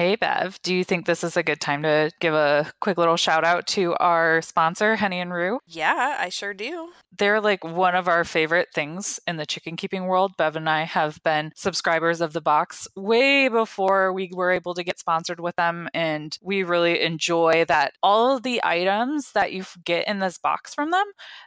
Hey, Bev. Do you think this is a good time to give a quick little shout out to our sponsor, Henny and Roo? Yeah, I sure do. They're like one of our favorite things in the chicken keeping world. Bev and I have been subscribers of the box way before we were able to get sponsored with them. And we really enjoy that all of the items that you get in this box from them,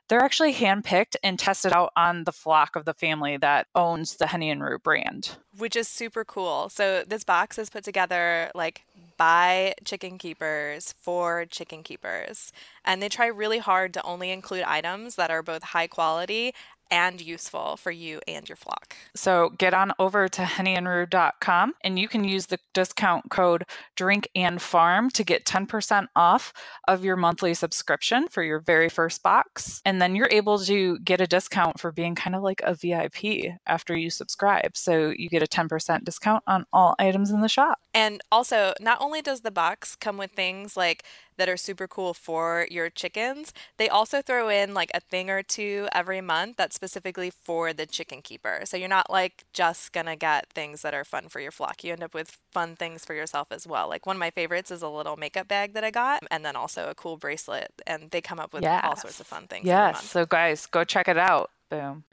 they're actually handpicked and tested out on the flock of the family that owns the Henny and Roo brand. Which is super cool. So this box is put together like by chicken keepers for chicken keepers. And they try really hard to only include items that are both high quality and useful for you and your flock. So get on over to HoneyandRoo.com and you can use the discount code DRINKANDFARM to get 10% off of your monthly subscription for your very first box. And then you're able to get a discount for being kind of like a VIP after you subscribe. So you get a 10% discount on all items in the shop. And also, not only does the box come with things like that are super cool for your chickens, they also throw in like a thing or two every month that's specifically for the chicken keeper. So you're not like just gonna get things that are fun for your flock. You end up with fun things for yourself as well. Like one of my favorites is a little makeup bag that I got, and then also a cool bracelet. And they come up with all sorts of fun things. Yes. So guys, go check it out. Boom.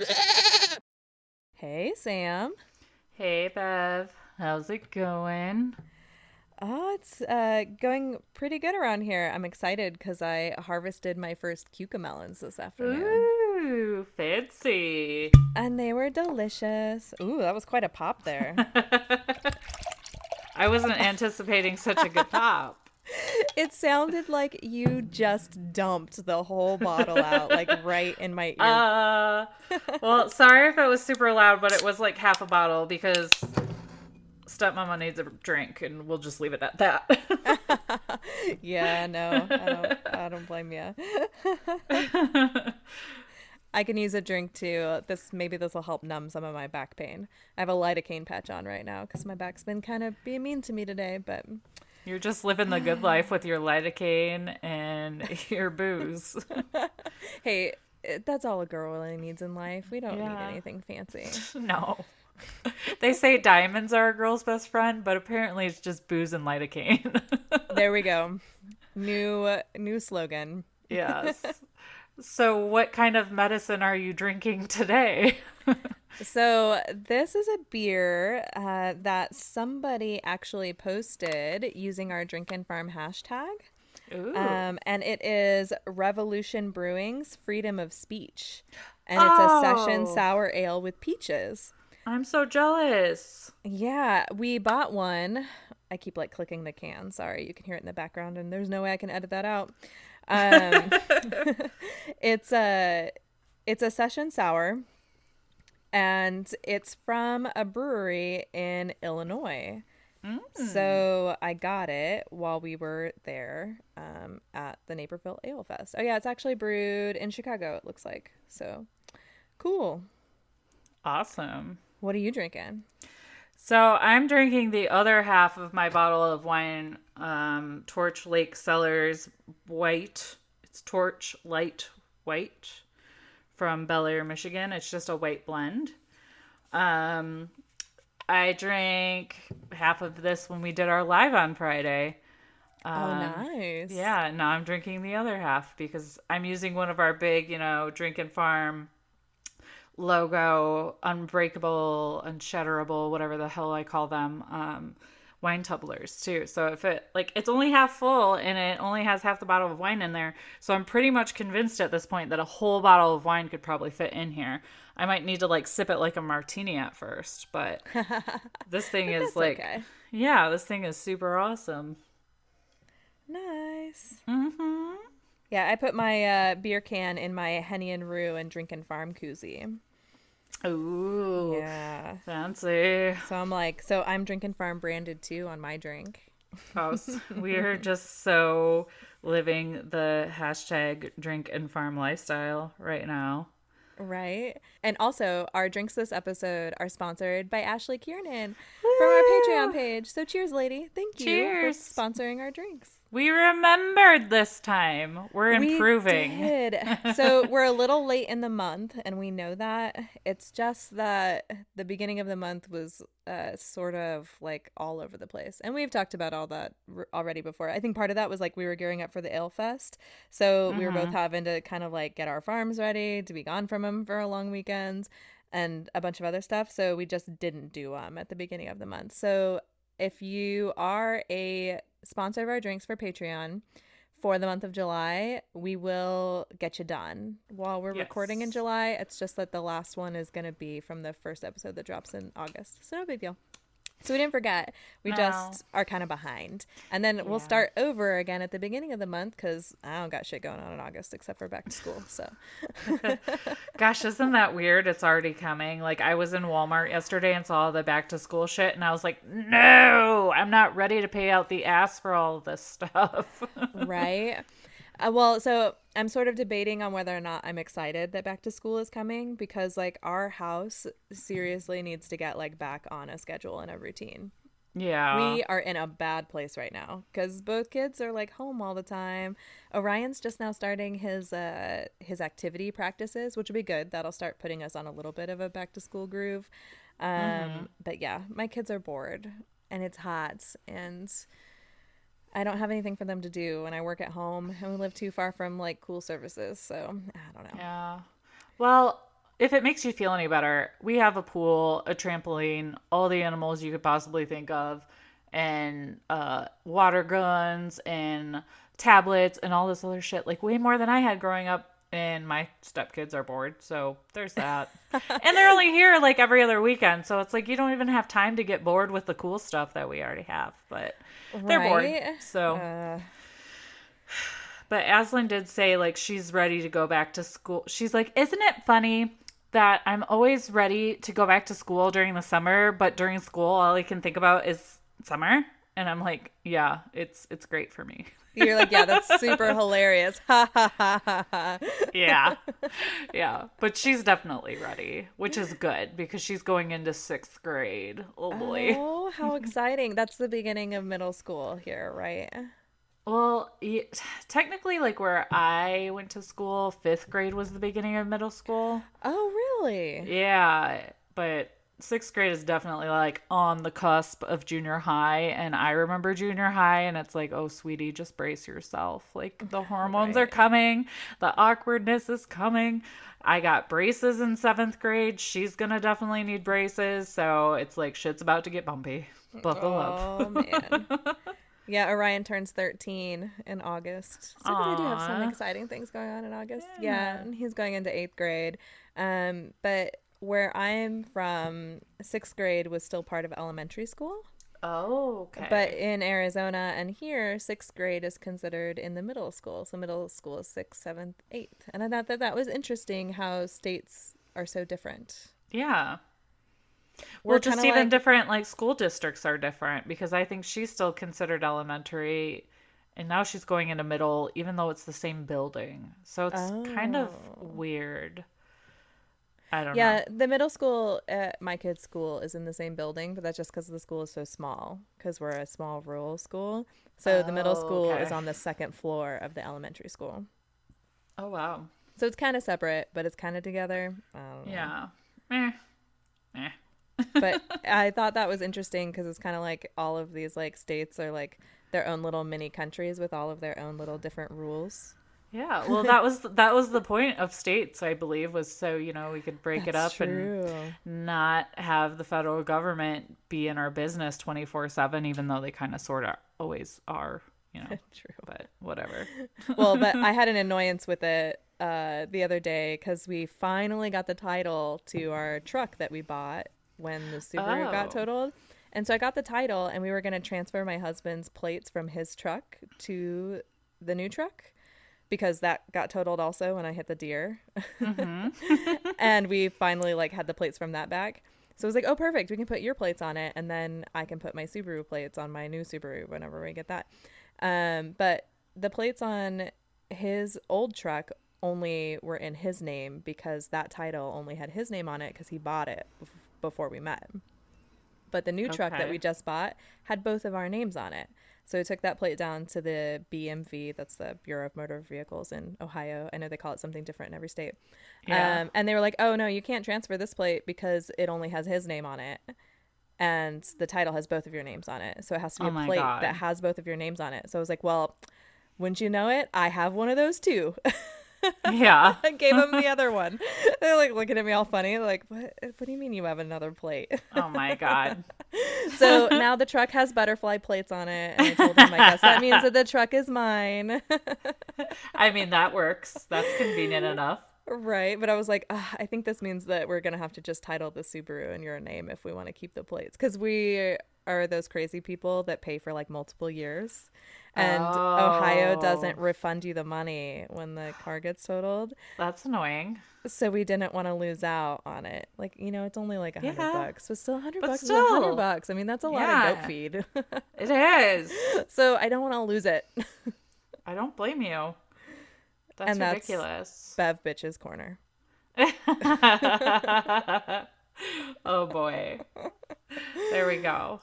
Hey, Sam. Hey, Bev. How's it going? Oh, it's going pretty good around here. I'm excited because I harvested my first cucamelons this afternoon. Ooh, fancy. And they were delicious. Ooh, that was quite a pop there. I wasn't anticipating such a good pop. It sounded like you just dumped the whole bottle out, like right in my ear. Well, sorry if it was super loud, but it was like half a bottle because Stepmama needs a drink, and we'll just leave it at that. Yeah, no, I don't blame you. I can use a drink too. Maybe this will help numb some of my back pain. I have a lidocaine patch on right now because my back's been kind of being mean to me today. But you're just living the good life with your lidocaine and your booze. Hey, that's all a girl really needs in life. We don't need anything fancy. No. They say diamonds are a girl's best friend, but apparently it's just booze and lidocaine. There we go. New slogan. Yes. So what kind of medicine are you drinking today? So this is a beer that somebody actually posted using our Drink and Farm hashtag. Ooh. And it is Revolution Brewing's Freedom of Speech. And it's a session sour ale with peaches. I'm so jealous. Yeah, we bought one. I keep like clicking the can. Sorry, you can hear it in the background, and there's no way I can edit that out. It's a session sour, and it's from a brewery in Illinois. So I got it while we were there at the Naperville Ale Fest. Oh yeah, it's actually brewed in Chicago, it looks like. So cool. Awesome. What are you drinking? So I'm drinking the other half of my bottle of wine, Torch Lake Cellars White. It's Torch Light White from Bel Air, Michigan. It's just a white blend. I drank half of this when we did our live on Friday. Oh, nice. Yeah, now I'm drinking the other half because I'm using one of our big, Drink and Farm logo, unbreakable, unshutterable, whatever the hell I call them, wine tumblers too. So if it it's only half full and it only has half the bottle of wine in there, so I'm pretty much convinced at this point that a whole bottle of wine could probably fit in here. I might need to sip it like a martini at first, but this thing is okay. Yeah, this thing is super awesome. Nice. Mm-hmm. Yeah, I put my beer can in my Henny and Roo and Drink and Farm koozie. Ooh. Yeah. Fancy. So I'm Drinking Farm branded too on my drink. Oh, we're just so living the hashtag Drink and Farm lifestyle right now. Right. And also, our drinks this episode are sponsored by Ashley Kiernan from our Patreon page. So cheers, lady. Thank you for sponsoring our drinks. We remembered this time. We're improving. We did. So we're a little late in the month, and we know that. It's just that the beginning of the month was sort of like all over the place. And we've talked about all that already before. I think part of that was like we were gearing up for the Ale Fest. So we were both having to kind of like get our farms ready to be gone from them for a long weekend and a bunch of other stuff. So we just didn't do them at the beginning of the month. So if you are a sponsor of our drinks for Patreon for the month of July, we will get you done while we're recording in July. It's just that the last one is going to be from the first episode that drops in August. So no big deal. So we didn't forget. We just are kind of behind. And then we'll start over again at the beginning of the month because I don't got shit going on in August except for back to school. So, gosh, isn't that weird? It's already coming. Like, I was in Walmart yesterday and saw all the back to school shit, and I was like, no, I'm not ready to pay out the ass for all this stuff. Right. Well, so I'm sort of debating on whether or not I'm excited that back to school is coming because, like, our house seriously needs to get, like, back on a schedule and a routine. Yeah. We are in a bad place right now because both kids are, like, home all the time. Orion's just now starting his activity practices, which will be good. That'll start putting us on a little bit of a back to school groove. But, yeah, my kids are bored and it's hot and I don't have anything for them to do, and I work at home, and we live too far from, like, cool services, so I don't know. Yeah. Well, if it makes you feel any better, we have a pool, a trampoline, all the animals you could possibly think of, and water guns, and tablets, and all this other shit, like, way more than I had growing up, and my stepkids are bored, so there's that. And they're only here, like, every other weekend, so it's like you don't even have time to get bored with the cool stuff that we already have, but they're bored. So, but Aslyn did say, like, she's ready to go back to school. She's like, isn't it funny that I'm always ready to go back to school during the summer, but during school, all I can think about is summer. And I'm like, yeah, it's great for me. You're like, yeah, that's super hilarious. Ha ha ha ha. Yeah. Yeah. But she's definitely ready, which is good because she's going into 6th grade. Oh boy. Oh, how exciting. That's the beginning of middle school here, right? Well, technically, like where I went to school, 5th grade was the beginning of middle school. Oh, really? Yeah. But 6th grade is definitely like on the cusp of junior high, and I remember junior high, and it's like, oh, sweetie, just brace yourself. Like the hormones are coming, the awkwardness is coming. I got braces in 7th grade. She's gonna definitely need braces, so it's like shit's about to get bumpy. Buckle up. Oh man. Yeah, Orion turns 13 in August. So they do have some exciting things going on in August. Yeah, and he's going into 8th grade. But where I'm from, 6th grade was still part of elementary school. Oh, okay. But in Arizona and here, 6th grade is considered in the middle school. So middle school is 6th, 7th, 8th. And I thought that that was interesting how states are so different. Yeah. We're well, just even like different, like school districts are different because I think she's still considered elementary and now she's going into middle, even though it's the same building. So it's kind of weird. I don't know. Yeah, the middle school at my kid's school is in the same building, but that's just because the school is so small, because we're a small rural school. So the middle school is on the 2nd floor of the elementary school. Oh, wow. So it's kind of separate, but it's kind of together. I don't know. Yeah. But I thought that was interesting because it's kind of like all of these like states are like their own little mini countries with all of their own little different rules. Yeah, well, that was the point of states, I believe, was so, you know, we could break and not have the federal government be in our business 24/7, even though they kind of sort of always are, you know. True. But whatever. Well, but I had an annoyance with it the other day because we finally got the title to our truck that we bought when the Subaru got totaled. And so I got the title, and we were going to transfer my husband's plates from his truck to the new truck, because that got totaled also when I hit the deer. And we finally like had the plates from that back. So I was like, oh, perfect. We can put your plates on it. And then I can put my Subaru plates on my new Subaru whenever we get that. But the plates on his old truck only were in his name because that title only had his name on it because he bought it before we met. but the new truck that we just bought had both of our names on it. So we took that plate down to the BMV, that's the Bureau of Motor Vehicles in Ohio. I know they call it something different in every state. Yeah. And they were like, oh, no, you can't transfer this plate because it only has his name on it. And the title has both of your names on it. So it has to be a plate that has both of your names on it. So I was like, well, wouldn't you know it? I have one of those, too. Yeah. I gave them the other one. They're like looking at me all funny. They're like, what do you mean you have another plate? Oh my God. So now the truck has butterfly plates on it. And I told them, I guess that means that the truck is mine. I mean, that works. That's convenient enough. Right. But I was like, I think this means that we're going to have to just title the Subaru in your name if we want to keep the plates. Because we are those crazy people that pay for like multiple years. And Ohio doesn't refund you the money when the car gets totaled. That's annoying. So we didn't want to lose out on it. Like, you know, it's only like $100, but still $100 is $100. I mean, that's a lot of goat feed. It is. So I don't want to lose it. I don't blame you. That's and ridiculous. That's Bev Bitch's Corner. Oh boy. There we go.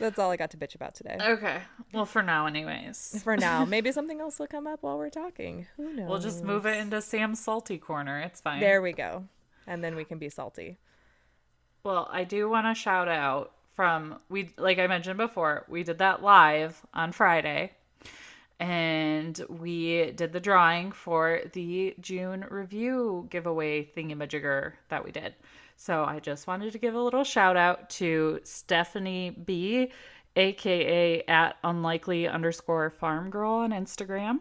That's all I got to bitch about today. Okay. Well, for now anyways. For now. Maybe something else will come up while we're talking. Who knows? We'll just move it into Sam's Salty Corner. It's fine. There we go. And then we can be salty. Well, I do want to shout out from, like I mentioned before, we did that live on Friday. And we did the drawing for the June review giveaway thingamajigger that we did. So I just wanted to give a little shout out to Stephanie B, aka @unlikely_farm girl on Instagram.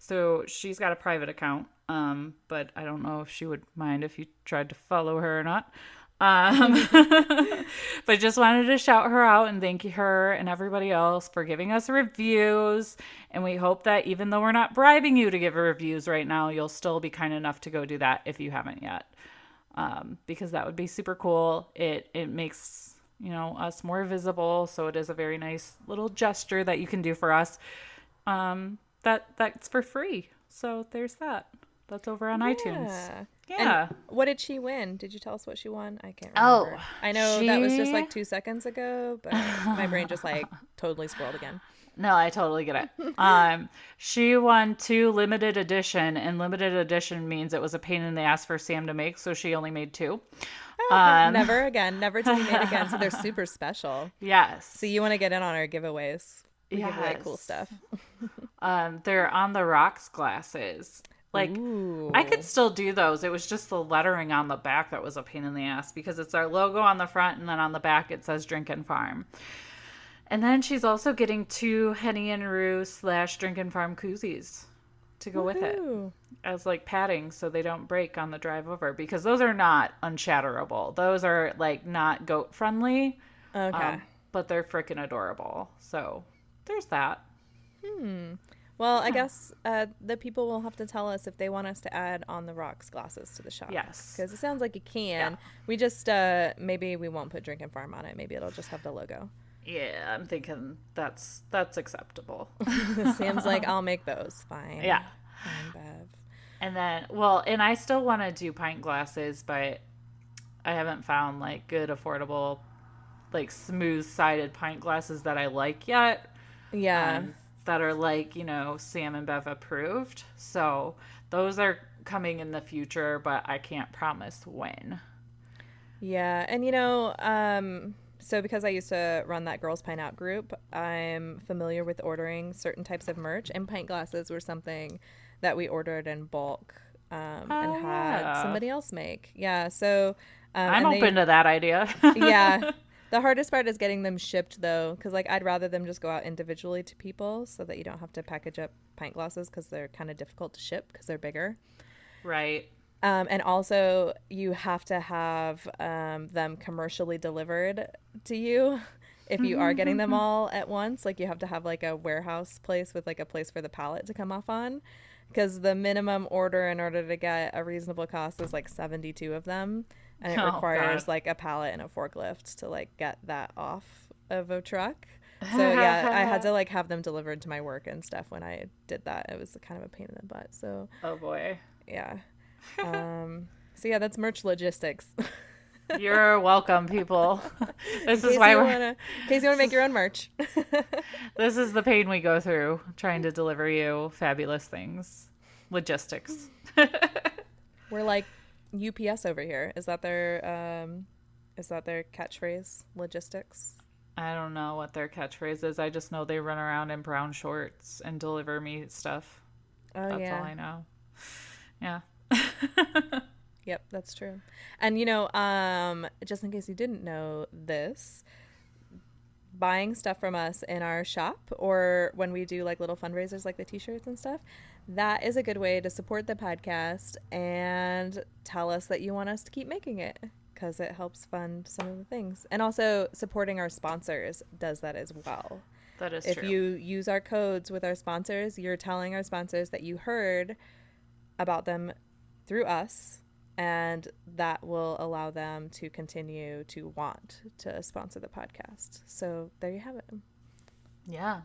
So she's got a private account, but I don't know if she would mind if you tried to follow her or not. But just wanted to shout her out and thank her and everybody else for giving us reviews. And we hope that even though we're not bribing you to give reviews right now, you'll still be kind enough to go do that if you haven't yet. Because that would be super cool. It makes, you know, us more visible. So it is a very nice little gesture that you can do for us. That's for free. So there's that. That's over on iTunes. Yeah. And what did she win? Did you tell us what she won? I can't remember. I know that was just like 2 seconds ago, but my brain just like totally squirreled again. No, I totally get it. She won 2 limited edition, and limited edition means it was a pain in the ass for Sam to make, so she only made 2. Never again. Never to be made again, so they're super special. Yes. So you want to get in on our giveaways. We give away cool stuff. They're on the rocks glasses. Like, ooh. I could still do those. It was just the lettering on the back that was a pain in the ass because it's our logo on the front and then on the back it says Drink and Farm. And then she's also getting 2 Henny and Roo / Drink and Farm koozies to go with it as like padding so they don't break on the drive over because those are not unshatterable. Those are like not goat friendly, but they're freaking adorable. So there's that. Well, I guess the people will have to tell us if they want us to add on the rocks glasses to the shop. Yes. Because it sounds like you can. Yeah. We just, maybe we won't put Drink and Farm on it. Maybe it'll just have the logo. Yeah, I'm thinking that's acceptable. Sam's like, I'll make those. Fine. Yeah. Fine, Bev. And then, and I still want to do pint glasses, but I haven't found, like, good, affordable, like, smooth-sided pint glasses that I like yet. Yeah. That are like, you know, Sam and Bev approved. So those are coming in the future, but I can't promise when. Yeah. And, you know, so because I used to run that Girls Pint Out group, I'm familiar with ordering certain types of merch. And pint glasses were something that we ordered in bulk and had somebody else make. Yeah. So I'm open to that idea. Yeah. The hardest part is getting them shipped, though, because, like, I'd rather them just go out individually to people so that you don't have to package up pint glasses because they're kind of difficult to ship because they're bigger. Right. And also you have to have them commercially delivered to you if you are getting them all at once. Like, you have to have, like, a warehouse place with, like, a place for the pallet to come off on because the minimum order in order to get a reasonable cost is, like, 72 of them. And it requires, like, a pallet and a forklift to, like, get that off of a truck. So, yeah, I had to, like, have them delivered to my work and stuff when I did that. It was kind of a pain in the butt. So. Oh, boy. Yeah. So, yeah, that's merch logistics. You're welcome, people. This is why in case you want to make your own merch. This is the pain we go through trying to deliver you fabulous things. Logistics. We're like UPS over here. Is that their catchphrase? Logistics? I don't know what their catchphrase is. I just know they run around in brown shorts and deliver me stuff. Oh, that's all I know. Yeah. Yep, that's true. And, you know, just in case you didn't know this, buying stuff from us in our shop or when we do like little fundraisers like the T-shirts and stuff, that is a good way to support the podcast and tell us that you want us to keep making it because it helps fund some of the things. And also supporting our sponsors does that as well. That is true. If you use our codes with our sponsors, you're telling our sponsors that you heard about them through us, and that will allow them to continue to want to sponsor the podcast. So there you have it. Yeah.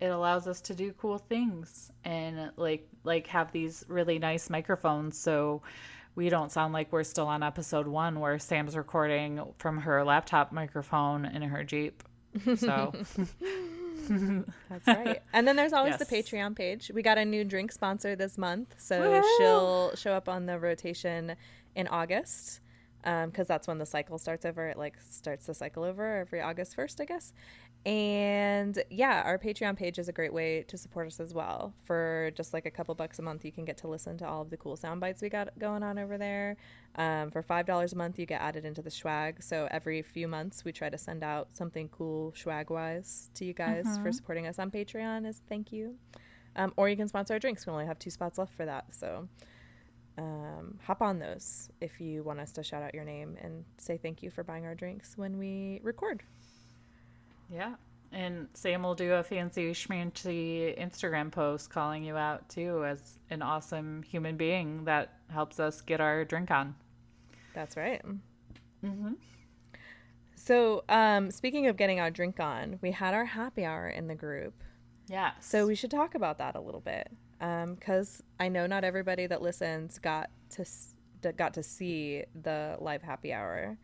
It allows us to do cool things and like have these really nice microphones so we don't sound like we're still on episode 1 where Sam's recording from her laptop microphone in her Jeep. So that's right. And then there's always the Patreon page. We got a new drink sponsor this month, so she'll show up on the rotation in August because that's when the cycle starts over. It like starts the cycle over every August 1st, I guess. And yeah, our Patreon page is a great way to support us as well. For just like a couple bucks a month, you can get to listen to all of the cool sound bites we got going on over there. For $5 a month, you get added into the swag. So every few months, we try to send out something cool swag-wise to you guys for supporting us on Patreon as thank you. Or you can sponsor our drinks. We only have 2 spots left for that. So hop on those if you want us to shout out your name and say thank you for buying our drinks when we record. Yeah, and Sam will do a fancy schmancy Instagram post calling you out, too, as an awesome human being that helps us get our drink on. That's right. Mm-hmm. So speaking of getting our drink on, we had our happy hour in the group. Yeah. So we should talk about that a little bit because I know not everybody that listens got to see the live happy hour.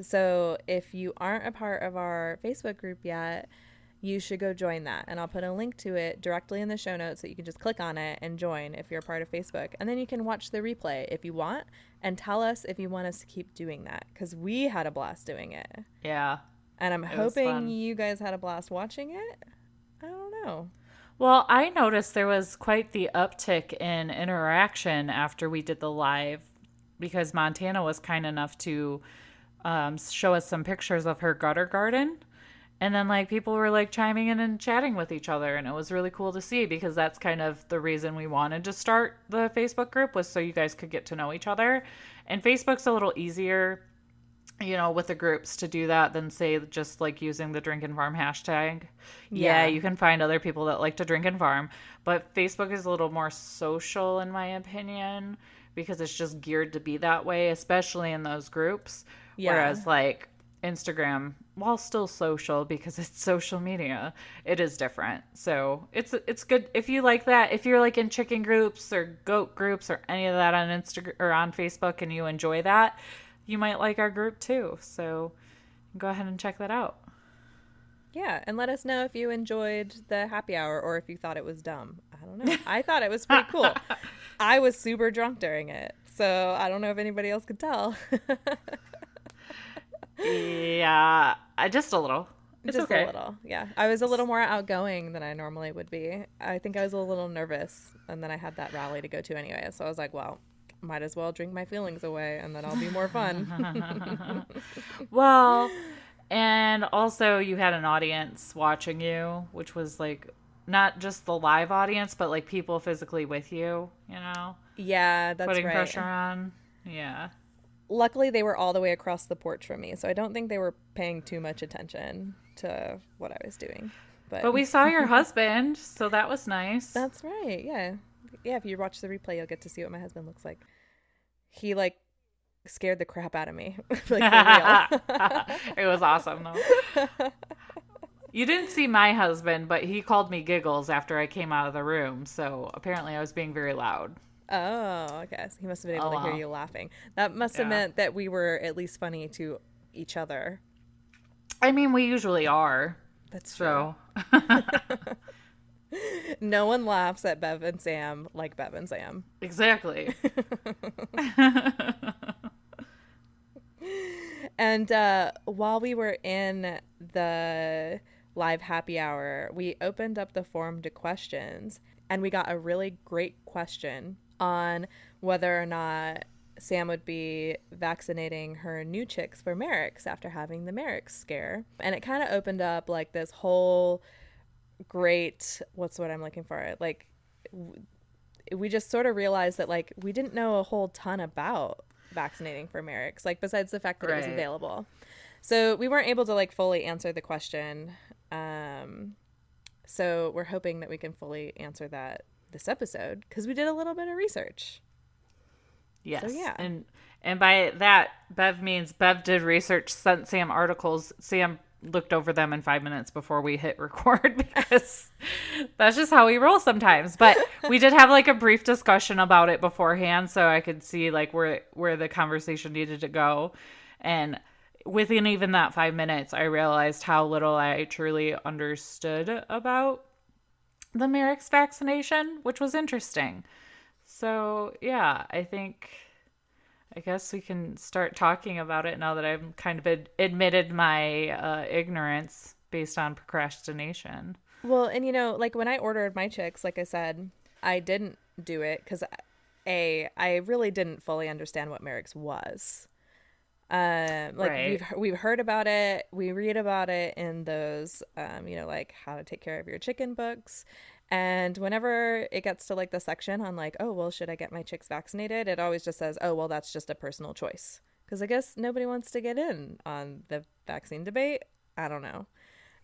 So if you aren't a part of our Facebook group yet, you should go join that. And I'll put a link to it directly in the show notes so you can just click on it and join if you're a part of Facebook. And then you can watch the replay if you want and tell us if you want us to keep doing that because we had a blast doing it. Yeah. And I'm hoping you guys had a blast watching it. I don't know. Well, I noticed there was quite the uptick in interaction after we did the live because Montana was kind enough to show us some pictures of her gutter garden, and then like people were like chiming in and chatting with each other, and it was really cool to see because that's kind of the reason we wanted to start the Facebook group was so you guys could get to know each other. And Facebook's a little easier, you know, with the groups to do that than say just like using the drink and farm hashtag. Yeah, you can find other people that like to drink and farm, but Facebook is a little more social in my opinion because it's just geared to be that way, especially in those groups. Yeah. Whereas like Instagram, while still social because it's social media, it is different. So it's good if you like that. If you're like in chicken groups or goat groups or any of that on Instagram or on Facebook and you enjoy that, you might like our group too. So go ahead and check that out. Yeah, and let us know if you enjoyed the happy hour or if you thought it was dumb. I don't know. I thought it was pretty cool. I was super drunk during it, so I don't know if anybody else could tell. Yeah, just a little. It's just okay. A little, yeah. I was a little more outgoing than I normally would be. I think I was a little nervous, and then I had that rally to go to anyway. So I was like, well, might as well drink my feelings away, and then I'll be more fun. Well, and also you had an audience watching you, which was like not just the live audience, but like people physically with you, you know? Yeah, that's putting right. Putting pressure on, yeah. Luckily, they were all the way across the porch from me, so I don't think they were paying too much attention to what I was doing. But we saw your husband, so that was nice. That's right, yeah. Yeah, if you watch the replay, you'll get to see what my husband looks like. He, like, scared the crap out of me. Like, for real. It was awesome, though. You didn't see my husband, but he called me Giggles after I came out of the room, so apparently I was being very loud. Oh, okay. So he must have been able to hear you laughing. That must have meant that we were at least funny to each other. I mean, we usually are. That's true. So. No one laughs at Bev and Sam like Bev and Sam. Exactly. And while we were in the live happy hour, we opened up the forum to questions, and we got a really great question on whether or not Sam would be vaccinating her new chicks for Marek's after having the Marek's scare. And it kind of opened up like this whole great, what's the word I'm looking for? Like, we just sort of realized that, like, we didn't know a whole ton about vaccinating for Marek's, like, besides the fact that it was available. So we weren't able to, like, fully answer the question. So we're hoping that we can fully answer that this episode, because we did a little bit of research. Yes. So, yeah. And by that, Bev means Bev did research, sent Sam articles. Sam looked over them in 5 minutes before we hit record, because that's just how we roll sometimes. But we did have like a brief discussion about it beforehand, so I could see like where the conversation needed to go. And within even that 5 minutes, I realized how little I truly understood about the Marek's vaccination, which was interesting. So yeah, I guess we can start talking about it now that I've kind of admitted my ignorance based on procrastination. Well, and you know, like when I ordered my chicks, like I said, I didn't do it because I really didn't fully understand what Marek's was. We've heard about it, we read about it in those, you know, like how to take care of your chicken books. And whenever it gets to like the section on like, oh, well, should I get my chicks vaccinated? It always just says, oh, well, that's just a personal choice. Because I guess nobody wants to get in on the vaccine debate. I don't know.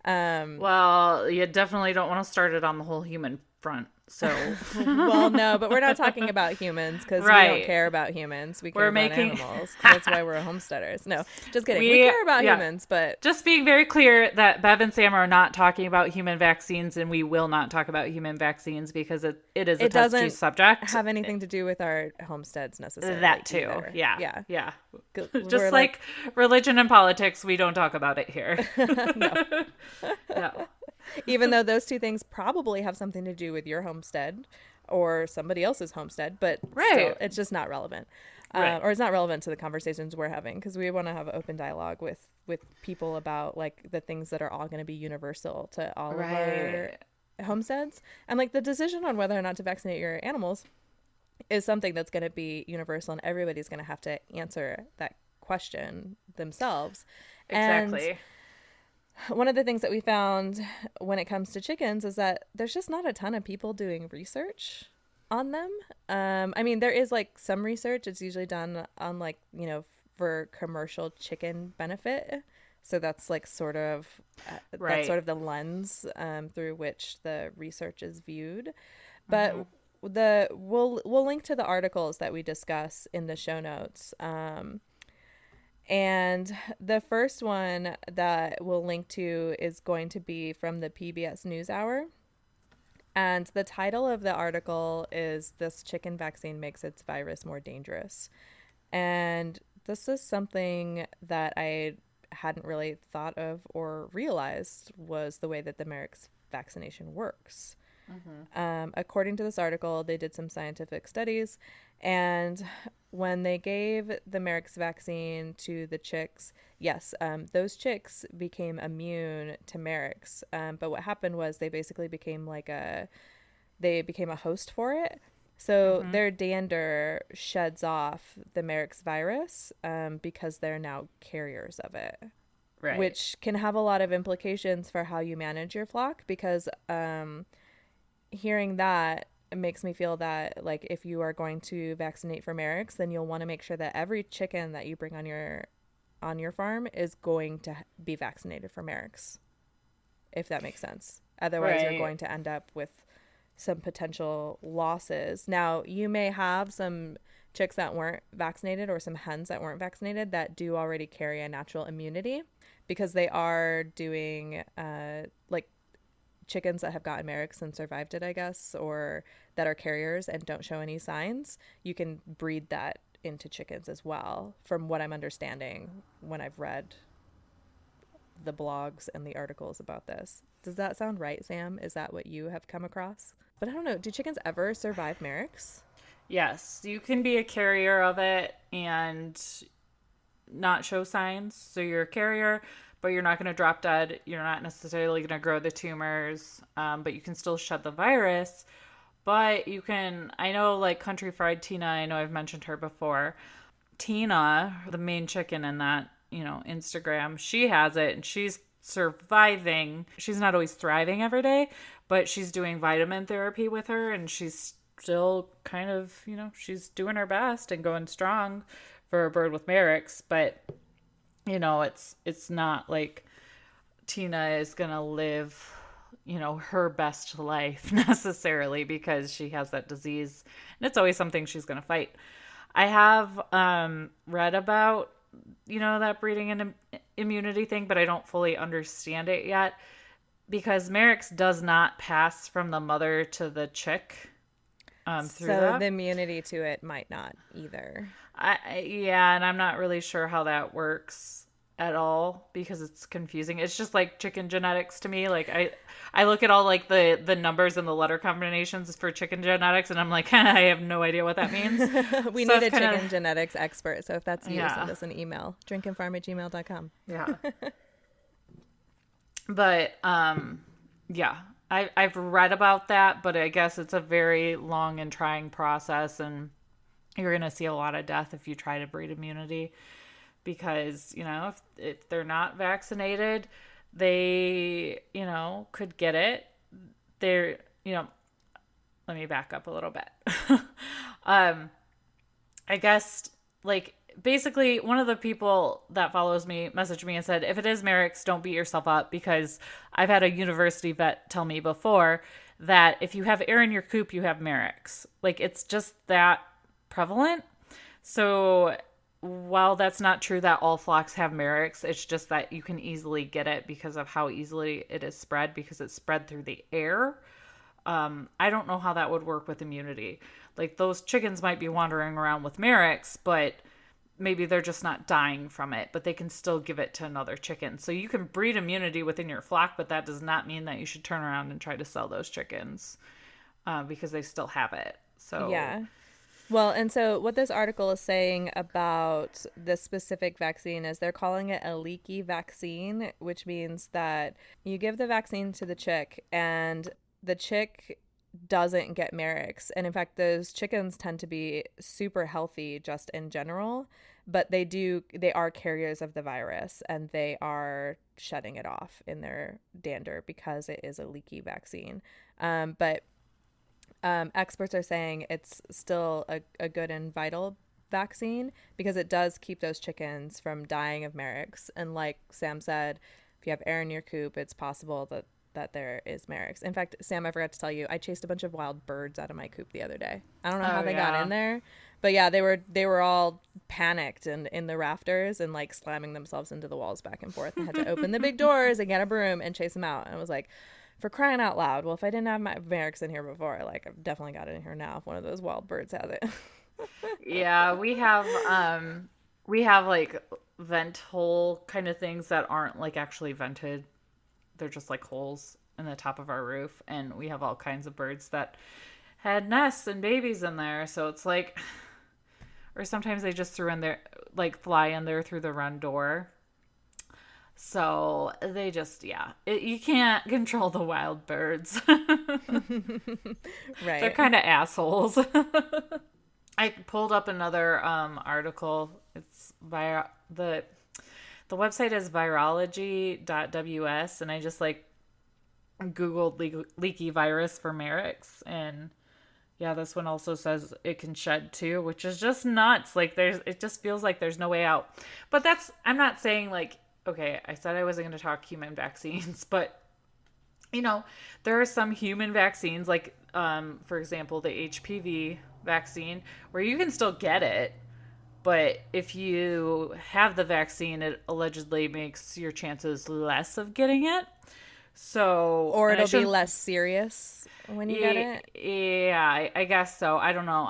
Well, you definitely don't want to start it on the whole human front. So, well, no, but we're not talking about humans because we don't care about humans. We care about animals. That's why we're homesteaders. No, just kidding. We care about humans, but just being very clear that Bev and Sam are not talking about human vaccines, and we will not talk about human vaccines because it is a touchy subject. It doesn't have anything to do with our homesteads necessarily. That too. Either. Yeah. Just like religion and politics, we don't talk about it here. No. Even though those two things probably have something to do with your homestead or somebody else's homestead, but still, it's just not relevant. Or it's not relevant to the conversations we're having, because we want to have open dialogue with people about like the things that are all going to be universal to all of our homesteads. And like the decision on whether or not to vaccinate your animals is something that's going to be universal, and everybody's going to have to answer that question themselves. Exactly. And one of the things that we found when it comes to chickens is that there's just not a ton of people doing research on them. I mean, there is like some research. It's usually done on like, you know, for commercial chicken benefit. So that's like sort of that's sort of the lens through which the research is viewed. But we'll link to the articles that we discuss in the show notes. And the first one that we'll link to is going to be from the PBS NewsHour. And the title of the article is "This Chicken Vaccine Makes Its Virus More Dangerous." And this is something that I hadn't really thought of or realized was the way that the Marek's vaccination works. Mm-hmm. According to this article, they did some scientific studies, and when they gave the Marek's vaccine to the chicks, those chicks became immune to Marek's. But what happened was they basically became a host for it. So their dander sheds off the Marek's virus because they're now carriers of it. Right. Which can have a lot of implications for how you manage your flock, because hearing that, it makes me feel that, like, if you are going to vaccinate for Marek's, then you'll want to make sure that every chicken that you bring on your farm is going to be vaccinated for Marek's, if that makes sense. Otherwise, you're going to end up with some potential losses. Now, you may have some chicks that weren't vaccinated or some hens that weren't vaccinated that do already carry a natural immunity because they are doing chickens that have gotten Marek's and survived it, I guess, or that are carriers and don't show any signs, you can breed that into chickens as well, from what I'm understanding when I've read the blogs and the articles about this. Does that sound right, Sam? Is that what you have come across? But I don't know, do chickens ever survive Marek's? Yes, you can be a carrier of it and not show signs. So you're a carrier, but you're not going to drop dead. You're not necessarily going to grow the tumors, but you can still shed the virus. But you can, I know like Country Fried Tina, I know I've mentioned her before. Tina, the main chicken in that, you know, Instagram, she has it and she's surviving. She's not always thriving every day, but she's doing vitamin therapy with her and she's still kind of, you know, she's doing her best and going strong for a bird with Marek's, but you know, it's not like Tina is going to live, you know, her best life necessarily because she has that disease and it's always something she's going to fight. I have read about, you know, that breeding and immunity thing, but I don't fully understand it yet because Marek's does not pass from the mother to the chick. The immunity to it might not either. Yeah, and I'm not really sure how that works at all because it's confusing. It's just like chicken genetics to me. Like I look at all like the numbers and the letter combinations for chicken genetics, and I'm like, I have no idea what that means. We need a chicken genetics expert. So if that's you, send us an email, drinkandfarm@gmail.com. Yeah. But yeah. I've read about that, but I guess it's a very long and trying process, and you're going to see a lot of death if you try to breed immunity because, you know, if they're not vaccinated, they, you know, could get it. They're, you know, let me back up a little bit. I guess, like, basically one of the people that follows me messaged me and said, if it is Marek's, don't beat yourself up because I've had a university vet tell me before that if you have air in your coop, you have Marek's. Like it's just that prevalent. So while that's not true that all flocks have Marek's, it's just that you can easily get it because of how easily it is spread because it's spread through the air. I don't know how that would work with immunity. Like those chickens might be wandering around with Marek's, but maybe they're just not dying from it, but they can still give it to another chicken. So you can breed immunity within your flock, but that does not mean that you should turn around and try to sell those chickens because they still have it. So yeah. Well, and so what this article is saying about this specific vaccine is they're calling it a leaky vaccine, which means that you give the vaccine to the chick and the chick doesn't get Marek's. And in fact, those chickens tend to be super healthy just in general, but they are carriers of the virus and they are shedding it off in their dander because it is a leaky vaccine. But experts are saying it's still a good and vital vaccine because it does keep those chickens from dying of Marek's. And like Sam said, if you have air in your coop, it's possible that there is Marek's. In fact, Sam, I forgot to tell you, I chased a bunch of wild birds out of my coop the other day. I don't know how they got in there, but yeah, they were all panicked and in the rafters and like slamming themselves into the walls back and forth and had to open the big doors and get a broom and chase them out. And I was like, for crying out loud, well, if I didn't have my Marek's in here before, like I've definitely got it in here now if one of those wild birds has it. Yeah, we have like vent hole kind of things that aren't like actually vented. They're just like holes in the top of our roof. And we have all kinds of birds that had nests and babies in there. So it's like, or sometimes they just threw in there, like fly in there through the run door. So they just, you can't control the wild birds. Right. They're kind of assholes. I pulled up another article. It's by the website is virology.ws, and I just like Googled leaky virus for Marek's, and yeah, this one also says it can shed too, which is just nuts. Like it just feels like there's no way out. But I'm not saying like, okay, I said I wasn't going to talk human vaccines, but you know, there are some human vaccines like, for example, the HPV vaccine where you can still get it. But if you have the vaccine, it allegedly makes your chances less of getting it. So, or it'll be less serious when you get it. Yeah, I guess so. I don't know.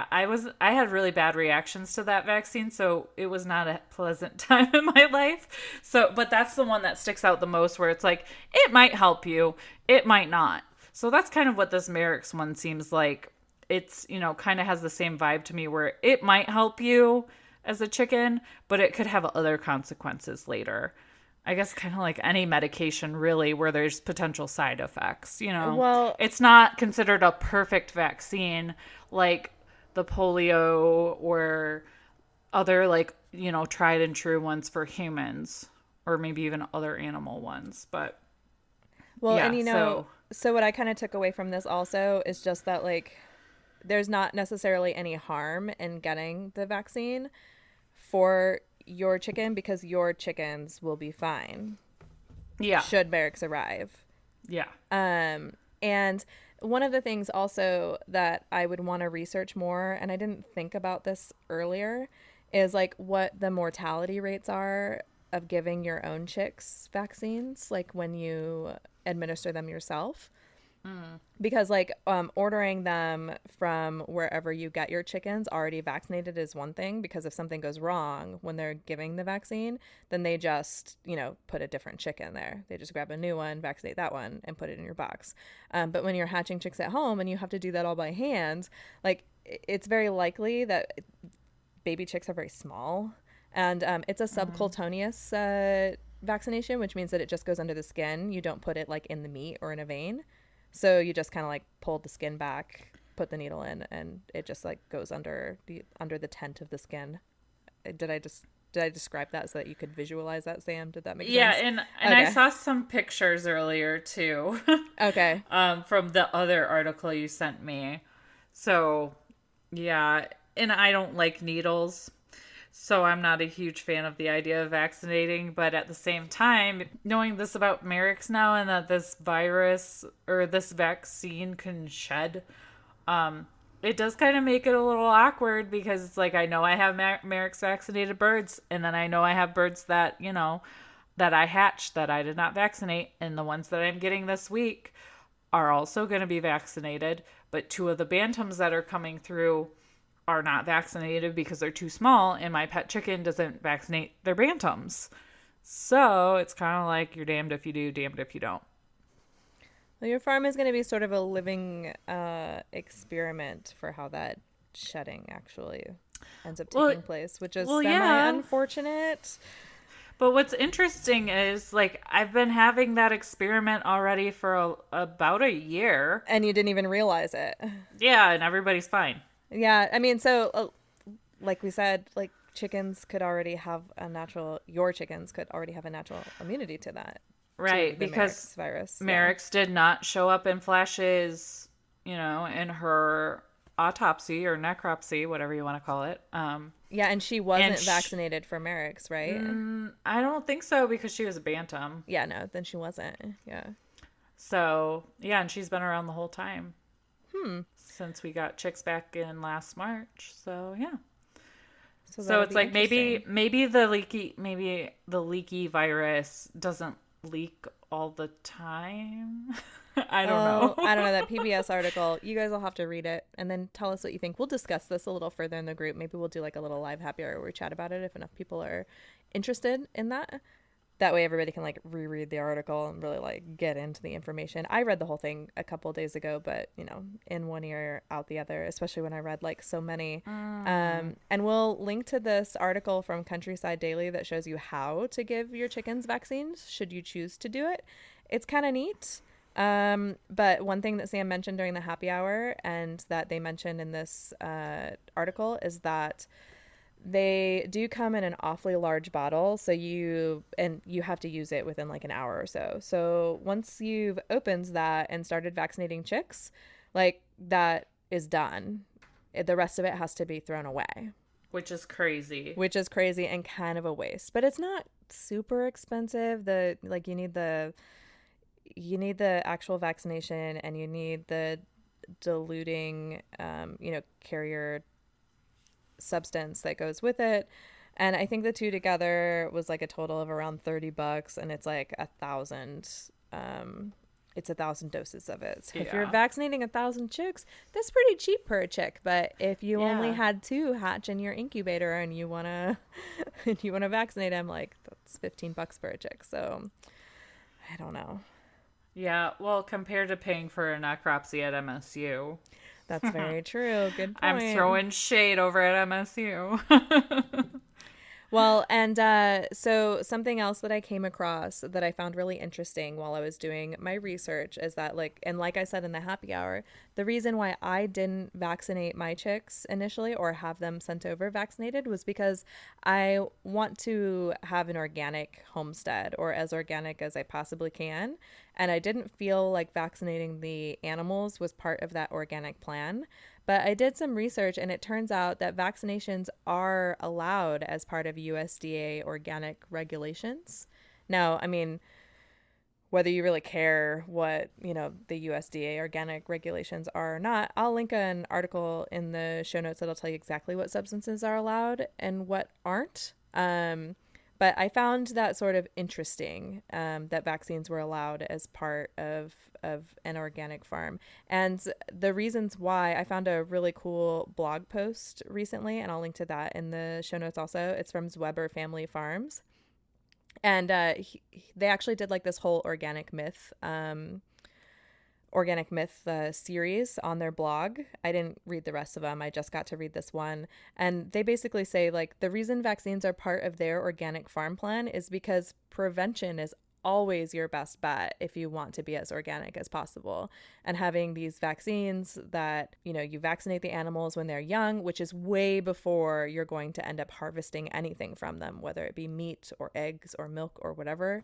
I had really bad reactions to that vaccine, so it was not a pleasant time in my life. So, but that's the one that sticks out the most, where it's like, it might help you, it might not. So that's kind of what this Marek's one seems like. It's, you know, kind of has the same vibe to me, where it might help you as a chicken, but it could have other consequences later. I guess kind of like any medication, really, where there's potential side effects, you know. Well, it's not considered a perfect vaccine, like the polio or other, like, you know, tried and true ones for humans, or maybe even other animal ones. But well, yeah, and you know, so what I kind of took away from this also is just that, like, there's not necessarily any harm in getting the vaccine for your chicken, because your chickens will be fine. Yeah. Should Marek's arrive. Yeah. And one of the things also that I would want to research more, and I didn't think about this earlier, is like what the mortality rates are of giving your own chicks vaccines, like when you administer them yourself. Mm. Because like ordering them from wherever you get your chickens already vaccinated is one thing, because if something goes wrong when they're giving the vaccine, then they just, you know, put a different chicken there. They just grab a new one, vaccinate that one, and put it in your box. But when you're hatching chicks at home and you have to do that all by hand, like, it's very likely that baby chicks are very small, and it's a subcutaneous vaccination, which means that it just goes under the skin. You don't put it like in the meat or in a vein. So you just kind of like pull the skin back, put the needle in, and it just like goes under the tent of the skin. Did I describe that so that you could visualize that, Sam? Did that make sense? Yeah, and okay. I saw some pictures earlier too. Okay. From the other article you sent me. So yeah, and I don't like needles, so I'm not a huge fan of the idea of vaccinating. But at the same time, knowing this about Marek's now, and that this virus or this vaccine can shed, it does kind of make it a little awkward, because it's like, I know I have Marek's vaccinated birds, and then I know I have birds that, you know, that I hatched that I did not vaccinate. And the ones that I'm getting this week are also going to be vaccinated. But two of the bantams that are coming through are not vaccinated because they're too small, and my pet chicken doesn't vaccinate their bantams. So it's kind of like, you're damned if you do, damned if you don't. Well, your farm is going to be sort of a living experiment for how that shedding actually ends up taking place, which is semi-unfortunate. But what's interesting is, like, I've been having that experiment already for about a year. And you didn't even realize it. Yeah, and everybody's fine. Yeah, I mean, so like we said, like, your chickens could already have a natural immunity to that. Right, because Marek's did not show up in flashes, you know, in her autopsy or necropsy, whatever you want to call it. Yeah, and she wasn't vaccinated for Marek's, right? I don't think so, because she was a bantam. Yeah, no, then she wasn't, yeah. So, yeah, and she's been around the whole time. Since we got chicks back in last March. So yeah. So it's like, maybe the leaky virus doesn't leak all the time. I don't know. I don't know. That PBS article, you guys will have to read it and then tell us what you think. We'll discuss this a little further in the group. Maybe we'll do like a little live happy hour where we chat about it if enough people are interested in that. That way everybody can like reread the article and really like get into the information. I read the whole thing a couple of days ago, but you know, in one ear out the other, especially when I read like so many. And we'll link to this article from Countryside Daily that shows you how to give your chickens vaccines should you choose to do it. It's kind of neat. But one thing that Sam mentioned during the happy hour, and that they mentioned in this article, is that they do come in an awfully large bottle, so you have to use it within like an hour or so. So once you've opened that and started vaccinating chicks, like, that is done. The rest of it has to be thrown away. Which is crazy and kind of a waste. But it's not super expensive. You need the actual vaccination, and you need the diluting, carrier substance that goes with it, And I think the two together was like a total of around $30, and it's like 1,000. It's 1,000 doses of it. So if you're vaccinating 1,000 chicks, that's pretty cheap per chick. But if you only had two hatch in your incubator and you wanna vaccinate them, like that's $15 per chick. So I don't know. Yeah, well, compared to paying for a necropsy at MSU. That's very true. Good point. I'm throwing shade over at MSU. Well, and so something else that I came across that I found really interesting while I was doing my research is that, like I said in the happy hour, the reason why I didn't vaccinate my chicks initially or have them sent over vaccinated was because I want to have an organic homestead, or as organic as I possibly can. And I didn't feel like vaccinating the animals was part of that organic plan. But I did some research, and it turns out that vaccinations are allowed as part of USDA organic regulations. Now, I mean, whether you really care what, you know, the USDA organic regulations are or not, I'll link an article in the show notes that'll tell you exactly what substances are allowed and what aren't. But I found that sort of interesting, that vaccines were allowed as part of an organic farm. And the reasons why, I found a really cool blog post recently, and I'll link to that in the show notes also. It's from Zweber Family Farms. And they actually did like this whole organic myth series on their blog. I didn't read the rest of them. I just got to read this one. And they basically say, like, the reason vaccines are part of their organic farm plan is because prevention is always your best bet if you want to be as organic as possible. And having these vaccines that, you know, you vaccinate the animals when they're young, which is way before you're going to end up harvesting anything from them, whether it be meat or eggs or milk or whatever.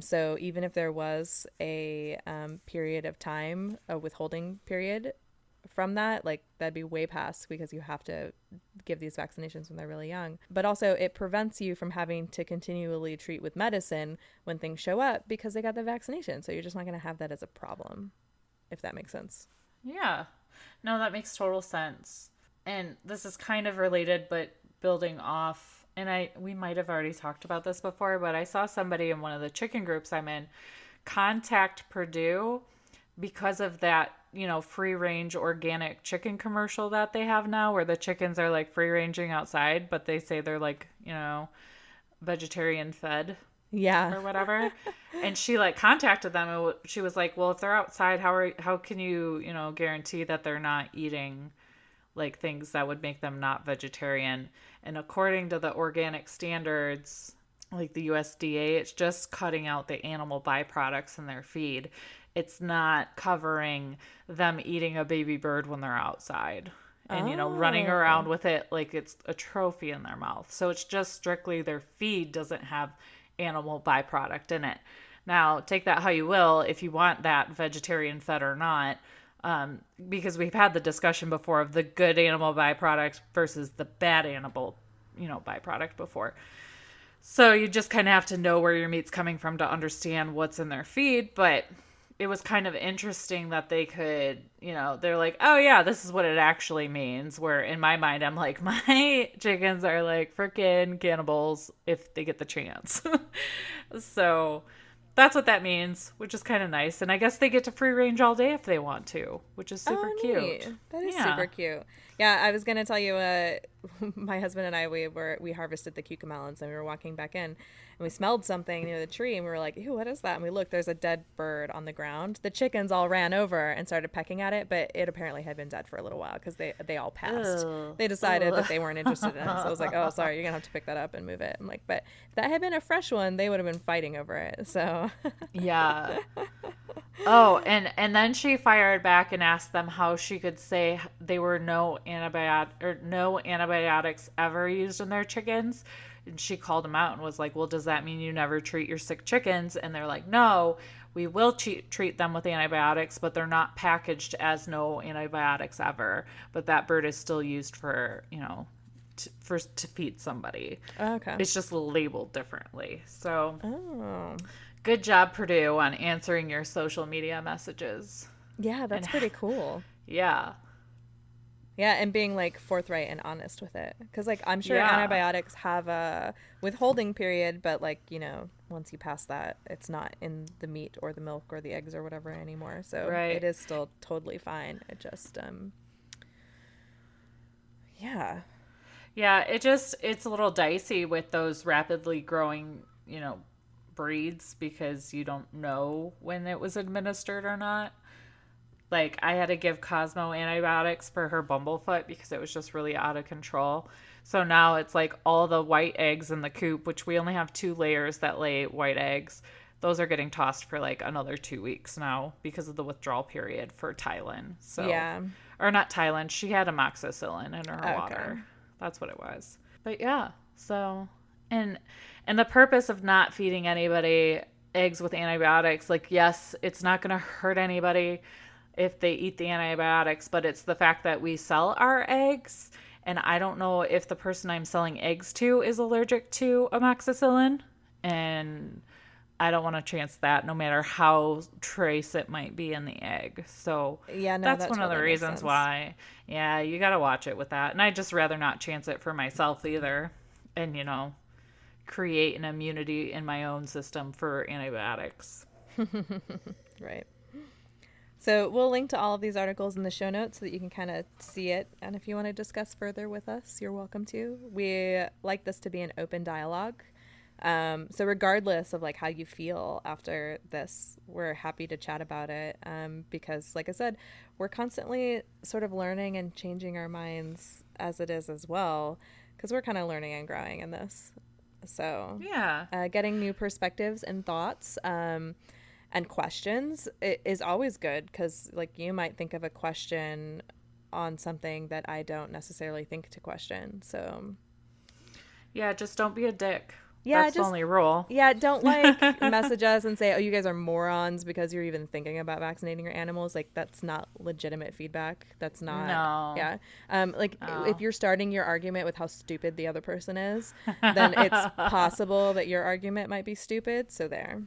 So even if there was a period of time, a withholding period from that, like that'd be way past, because you have to give these vaccinations when they're really young. But also it prevents you from having to continually treat with medicine when things show up, because they got the vaccination. So you're just not going to have that as a problem, if that makes sense. Yeah, no, that makes total sense. And this is kind of related, but building off, and we might have already talked about this before, but I saw somebody in one of the chicken groups I'm in contact Purdue because of that, you know, free range organic chicken commercial that they have now, where the chickens are like free ranging outside, but they say they're like, you know, vegetarian fed. Yeah. Or whatever. And she like contacted them, and she was like, well, if they're outside, how can you, you know, guarantee that they're not eating like things that would make them not vegetarian? And according to the organic standards, like the USDA, it's just cutting out the animal byproducts in their feed. It's not covering them eating a baby bird when they're outside and, you know, running around with it like it's a trophy in their mouth. So it's just strictly their feed doesn't have animal byproduct in it. Now, take that how you will, if you want that vegetarian fed or not, because we've had the discussion before of the good animal byproduct versus the bad animal, you know, byproduct before. So you just kind of have to know where your meat's coming from to understand what's in their feed, but it was kind of interesting that they could, you know, they're like, oh yeah, this is what it actually means. Where in my mind, I'm like, my chickens are like freaking cannibals if they get the chance. So that's what that means, which is kind of nice. And I guess they get to free range all day if they want to, which is super cute. That is super cute. Yeah. I was going to tell you, my husband and I, we harvested the cucamelons, and we were walking back in, and we smelled something near the tree, and we were like, ew, what is that? And we looked, there's a dead bird on the ground. The chickens all ran over and started pecking at it, but it apparently had been dead for a little while, because they all passed. Ew. They decided that they weren't interested in it. So I was like, oh, sorry, you're going to have to pick that up and move it. I'm like, but if that had been a fresh one, they would have been fighting over it. So yeah. Oh, and then she fired back and asked them how she could say they were no antibiotics ever used in their chickens. And she called them out and was like, well, does that mean you never treat your sick chickens? And they're like, no, we will treat them with antibiotics, but they're not packaged as no antibiotics ever. But that bird is still used for, you know, to feed somebody. Okay. It's just labeled differently. So good job, Purdue, on answering your social media messages. Yeah, that's pretty cool. Yeah. Yeah, and being, like, forthright and honest with it. Because, like, I'm sure antibiotics have a withholding period, but, like, you know, once you pass that, it's not in the meat or the milk or the eggs or whatever anymore. So it is still totally fine. It just, Yeah, it just, it's a little dicey with those rapidly growing, you know, breeds because you don't know when it was administered or not. Like, I had to give Cosmo antibiotics for her bumblefoot because it was just really out of control. So now it's like all the white eggs in the coop, which we only have 2 layers that lay white eggs. Those are getting tossed for like another 2 weeks now because of the withdrawal period for Tylen. So, or not Tylen. She had amoxicillin in her water. That's what it was. But yeah, so, and the purpose of not feeding anybody eggs with antibiotics, like, yes, it's not going to hurt anybody if they eat the antibiotics, but it's the fact that we sell our eggs, and I don't know if the person I'm selling eggs to is allergic to amoxicillin, and I don't want to chance that no matter how trace it might be in the egg. So that's one of the reasons why, you got to watch it with that. And I'd just rather not chance it for myself either and, you know, create an immunity in my own system for antibiotics. Right. So we'll link to all of these articles in the show notes so that you can kind of see it. And if you want to discuss further with us, you're welcome to. We like this to be an open dialogue. So regardless of like how you feel after this, we're happy to chat about it. Because like I said, we're constantly sort of learning and changing our minds as it is as well, because we're kind of learning and growing in this. So getting new perspectives and thoughts, and questions is always good, because like you might think of a question on something that I don't necessarily think to question. So yeah, just don't be a dick. Yeah, that's just the only rule. Yeah, don't like message us and say, oh, you guys are morons because you're even thinking about vaccinating your animals. Like, that's not legitimate feedback. That's not. No. Yeah. If you're starting your argument with how stupid the other person is, then it's possible that your argument might be stupid. So there.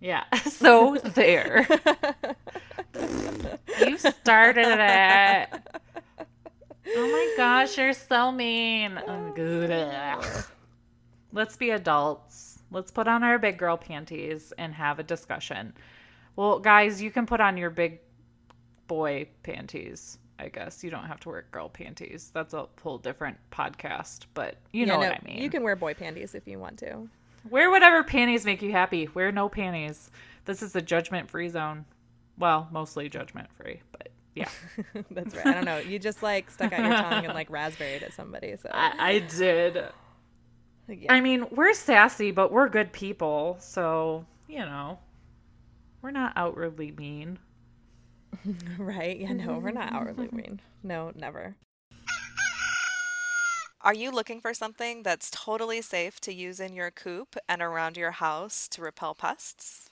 Yeah, so there. You started it. Oh my gosh, you're so mean. Let's be adults. Let's put on our big girl panties and have a discussion. Well, guys, you can put on your big boy panties, I guess. You don't have to wear girl panties. That's a whole different podcast, but you know what I mean. You can wear boy panties if you want to. Wear whatever panties make you happy. Wear no panties. This is a judgment-free zone. Well, mostly judgment-free, but yeah. That's right. I don't know. You just, like, stuck out your tongue and, like, raspberried at somebody. So I did. Yeah. I mean, we're sassy, but we're good people. So, you know, we're not outwardly mean. Right? Yeah, no, we're not outwardly mean. No, never. Are you looking for something that's totally safe to use in your coop and around your house to repel pests?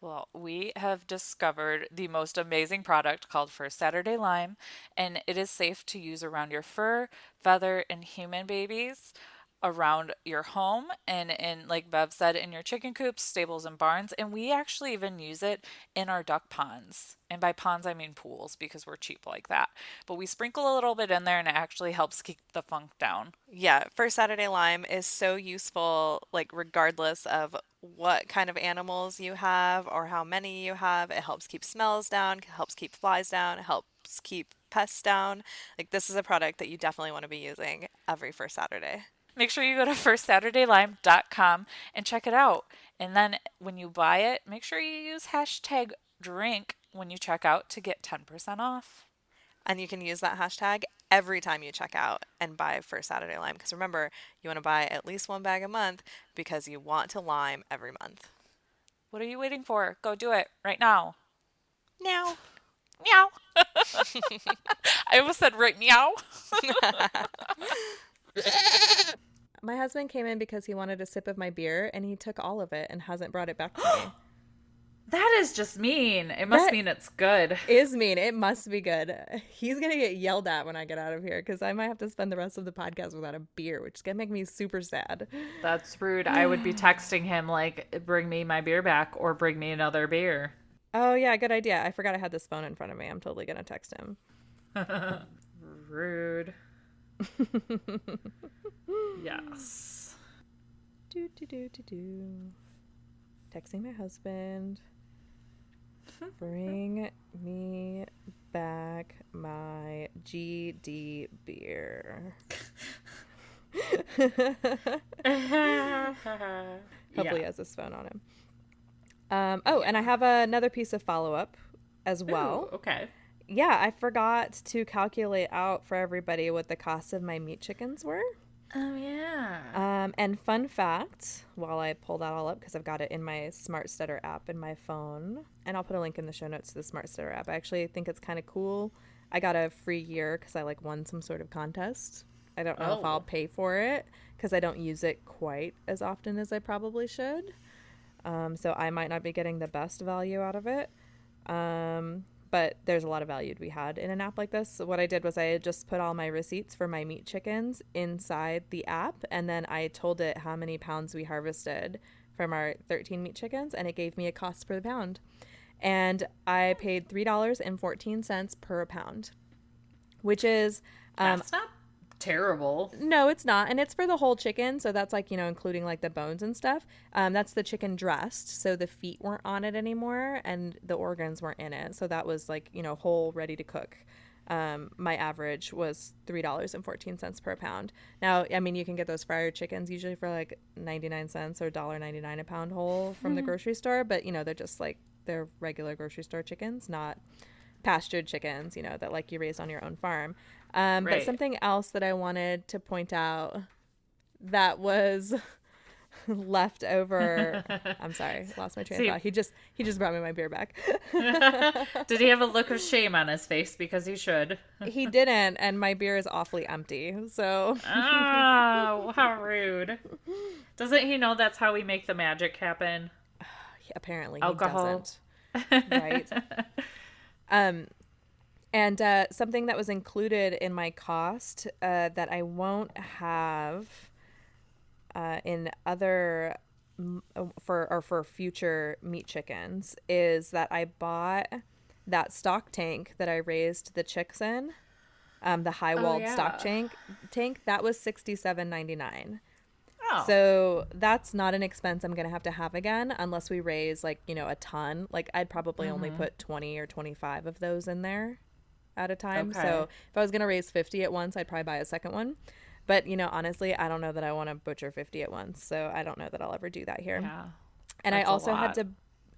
Well, we have discovered the most amazing product called First Saturday Lime, and it is safe to use around your fur, feather, and human babies, around your home, and in, like Bev said, in your chicken coops, stables, and barns. And we actually even use it in our duck ponds. And by ponds, I mean pools, because we're cheap like that. But we sprinkle a little bit in there, and it actually helps keep the funk down. Yeah, First Saturday Lime is so useful, like, regardless of what kind of animals you have or how many you have. It helps keep smells down, helps keep flies down, helps keep pests down. Like, this is a product that you definitely want to be using every First Saturday. Make sure you go to FirstSaturdayLime.com and check it out. And then when you buy it, make sure you use hashtag drink when you check out to get 10% off. And you can use that hashtag every time you check out and buy First Saturday Lime. Because remember, you want to buy at least 1 bag a month because you want to lime every month. What are you waiting for? Go do it right now. Now. Meow. I almost said right meow. My husband came in because he wanted a sip of my beer, and he took all of it and hasn't brought it back to me. That is just mean. It must mean it's good. Is mean. It must be good. He's going to get yelled at when I get out of here, because I might have to spend the rest of the podcast without a beer, which is going to make me super sad. That's rude. I would be texting him, like, bring me my beer back or bring me another beer. Oh, yeah, good idea. I forgot I had this phone in front of me. I'm totally going to text him. Rude. Yes. Do. Texting my husband. Bring me back my GD beer. Hopefully he has his phone on him. And I have another piece of follow-up as well. Ooh, okay. Yeah, I forgot to calculate out for everybody what the cost of my meat chickens were. Oh, yeah. And fun fact, while I pull that all up, because I've got it in my Smart Stutter app in my phone, and I'll put a link in the show notes to the Smart Stutter app. I actually think it's kind of cool. I got a free year because I, won some sort of contest. I don't know if I'll pay for it because I don't use it quite as often as I probably should. So I might not be getting the best value out of it. But there's a lot of value to be had in an app like this. So what I did was I just put all my receipts for my meat chickens inside the app, and then I told it how many pounds we harvested from our 13 meat chickens, and it gave me a cost per pound. And I paid $3.14 per pound, which is... that's not terrible. No, it's not. And it's for the whole chicken, so that's including the bones and stuff. That's the chicken dressed, so the feet weren't on it anymore and the organs weren't in it, so that was whole, ready to cook. My average was $3.14 per pound. Now, you can get those fryer chickens usually for 99 cents or $1.99 a pound whole from the grocery store, but they're just they're regular grocery store chickens, not pastured chickens, that you raise on your own farm. Right. But something else that I wanted to point out that was left over. I'm sorry, lost my train of thought. He just brought me my beer back. Did he have a look of shame on his face? Because he should. He didn't, and my beer is awfully empty. So. Oh, how rude! Doesn't he know that's how we make the magic happen? Apparently, alcohol. He doesn't. Right. And something that was included in my cost that I won't have in other for future meat chickens is that I bought that stock tank that I raised the chicks in, the high-walled stock tank. That was $67.99. So that's not an expense I'm going to have again unless we raise a ton. I'd probably only put 20 or 25 of those in there at a time. Okay. So if I was going to raise 50 at once, I'd probably buy a second one. But, honestly, I don't know that I want to butcher 50 at once. So I don't know that I'll ever do that here. Yeah. And I also had to.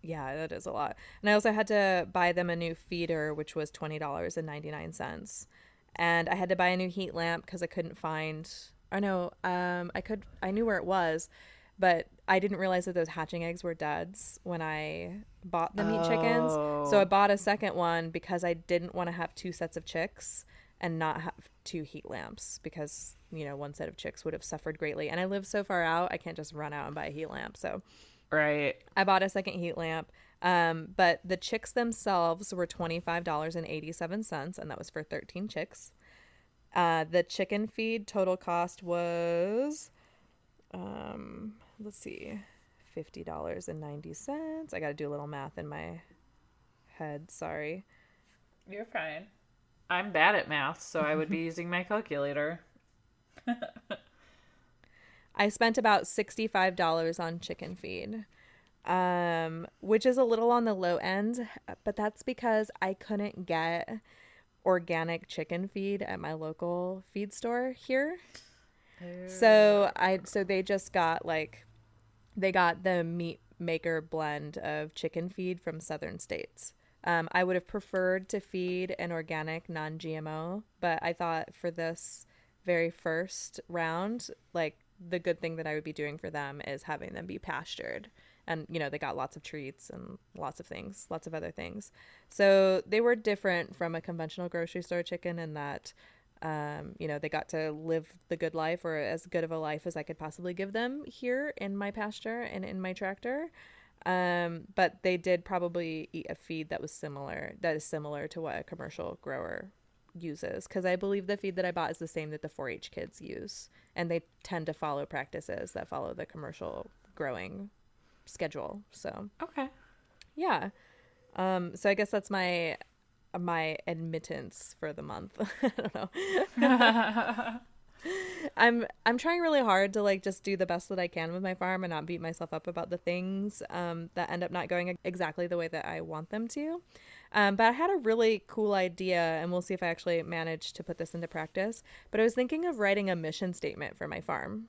Yeah, that is a lot. And I also had to buy them a new feeder, which was $20.99. And I had to buy a new heat lamp because I couldn't find. Oh no, I knew where it was, but I didn't realize that those hatching eggs were duds when I bought the meat chickens. So I bought a second one because I didn't want to have two sets of chicks and not have two heat lamps because, one set of chicks would have suffered greatly. And I live so far out, I can't just run out and buy a heat lamp. So right. I bought a second heat lamp. But the chicks themselves were $25.87, and that was for 13 chicks. The chicken feed total cost was, $50.90. I got to do a little math in my head. Sorry. You're fine. I'm bad at math, so I would be using my calculator. I spent about $65 on chicken feed, which is a little on the low end, but that's because I couldn't get organic chicken feed at my local feed store here. So they just got they got the meat maker blend of chicken feed from southern states. I would have preferred to feed an organic non-GMO, but I thought for this very first round, the good thing that I would be doing for them is having them be pastured. And, they got lots of treats and lots of other things. So they were different from a conventional grocery store chicken in that, they got to live the good life, or as good of a life as I could possibly give them here in my pasture and in my tractor. But they did probably eat a feed that is similar to what a commercial grower uses, because I believe the feed that I bought is the same that the 4-H kids use. And they tend to follow practices that follow the commercial growing schedule. So I guess that's my my admittance for the month. I don't know. I'm trying really hard to like just do the best that I can with my farm and not beat myself up about the things that end up not going exactly the way that I want them to. But I had a really cool idea, and we'll see if I actually manage to put this into practice. But I was thinking of writing a mission statement for my farm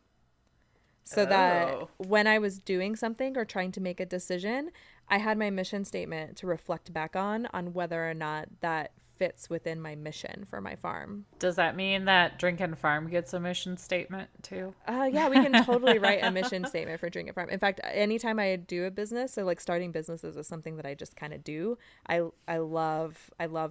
so that when I was doing something or trying to make a decision, I had my mission statement to reflect back on whether or not that fits within my mission for my farm. Does that mean that Drink and Farm gets a mission statement too? Yeah, we can totally write a mission statement for Drink and Farm. In fact, anytime I do a business, so like starting businesses is something that I just kind of do. I love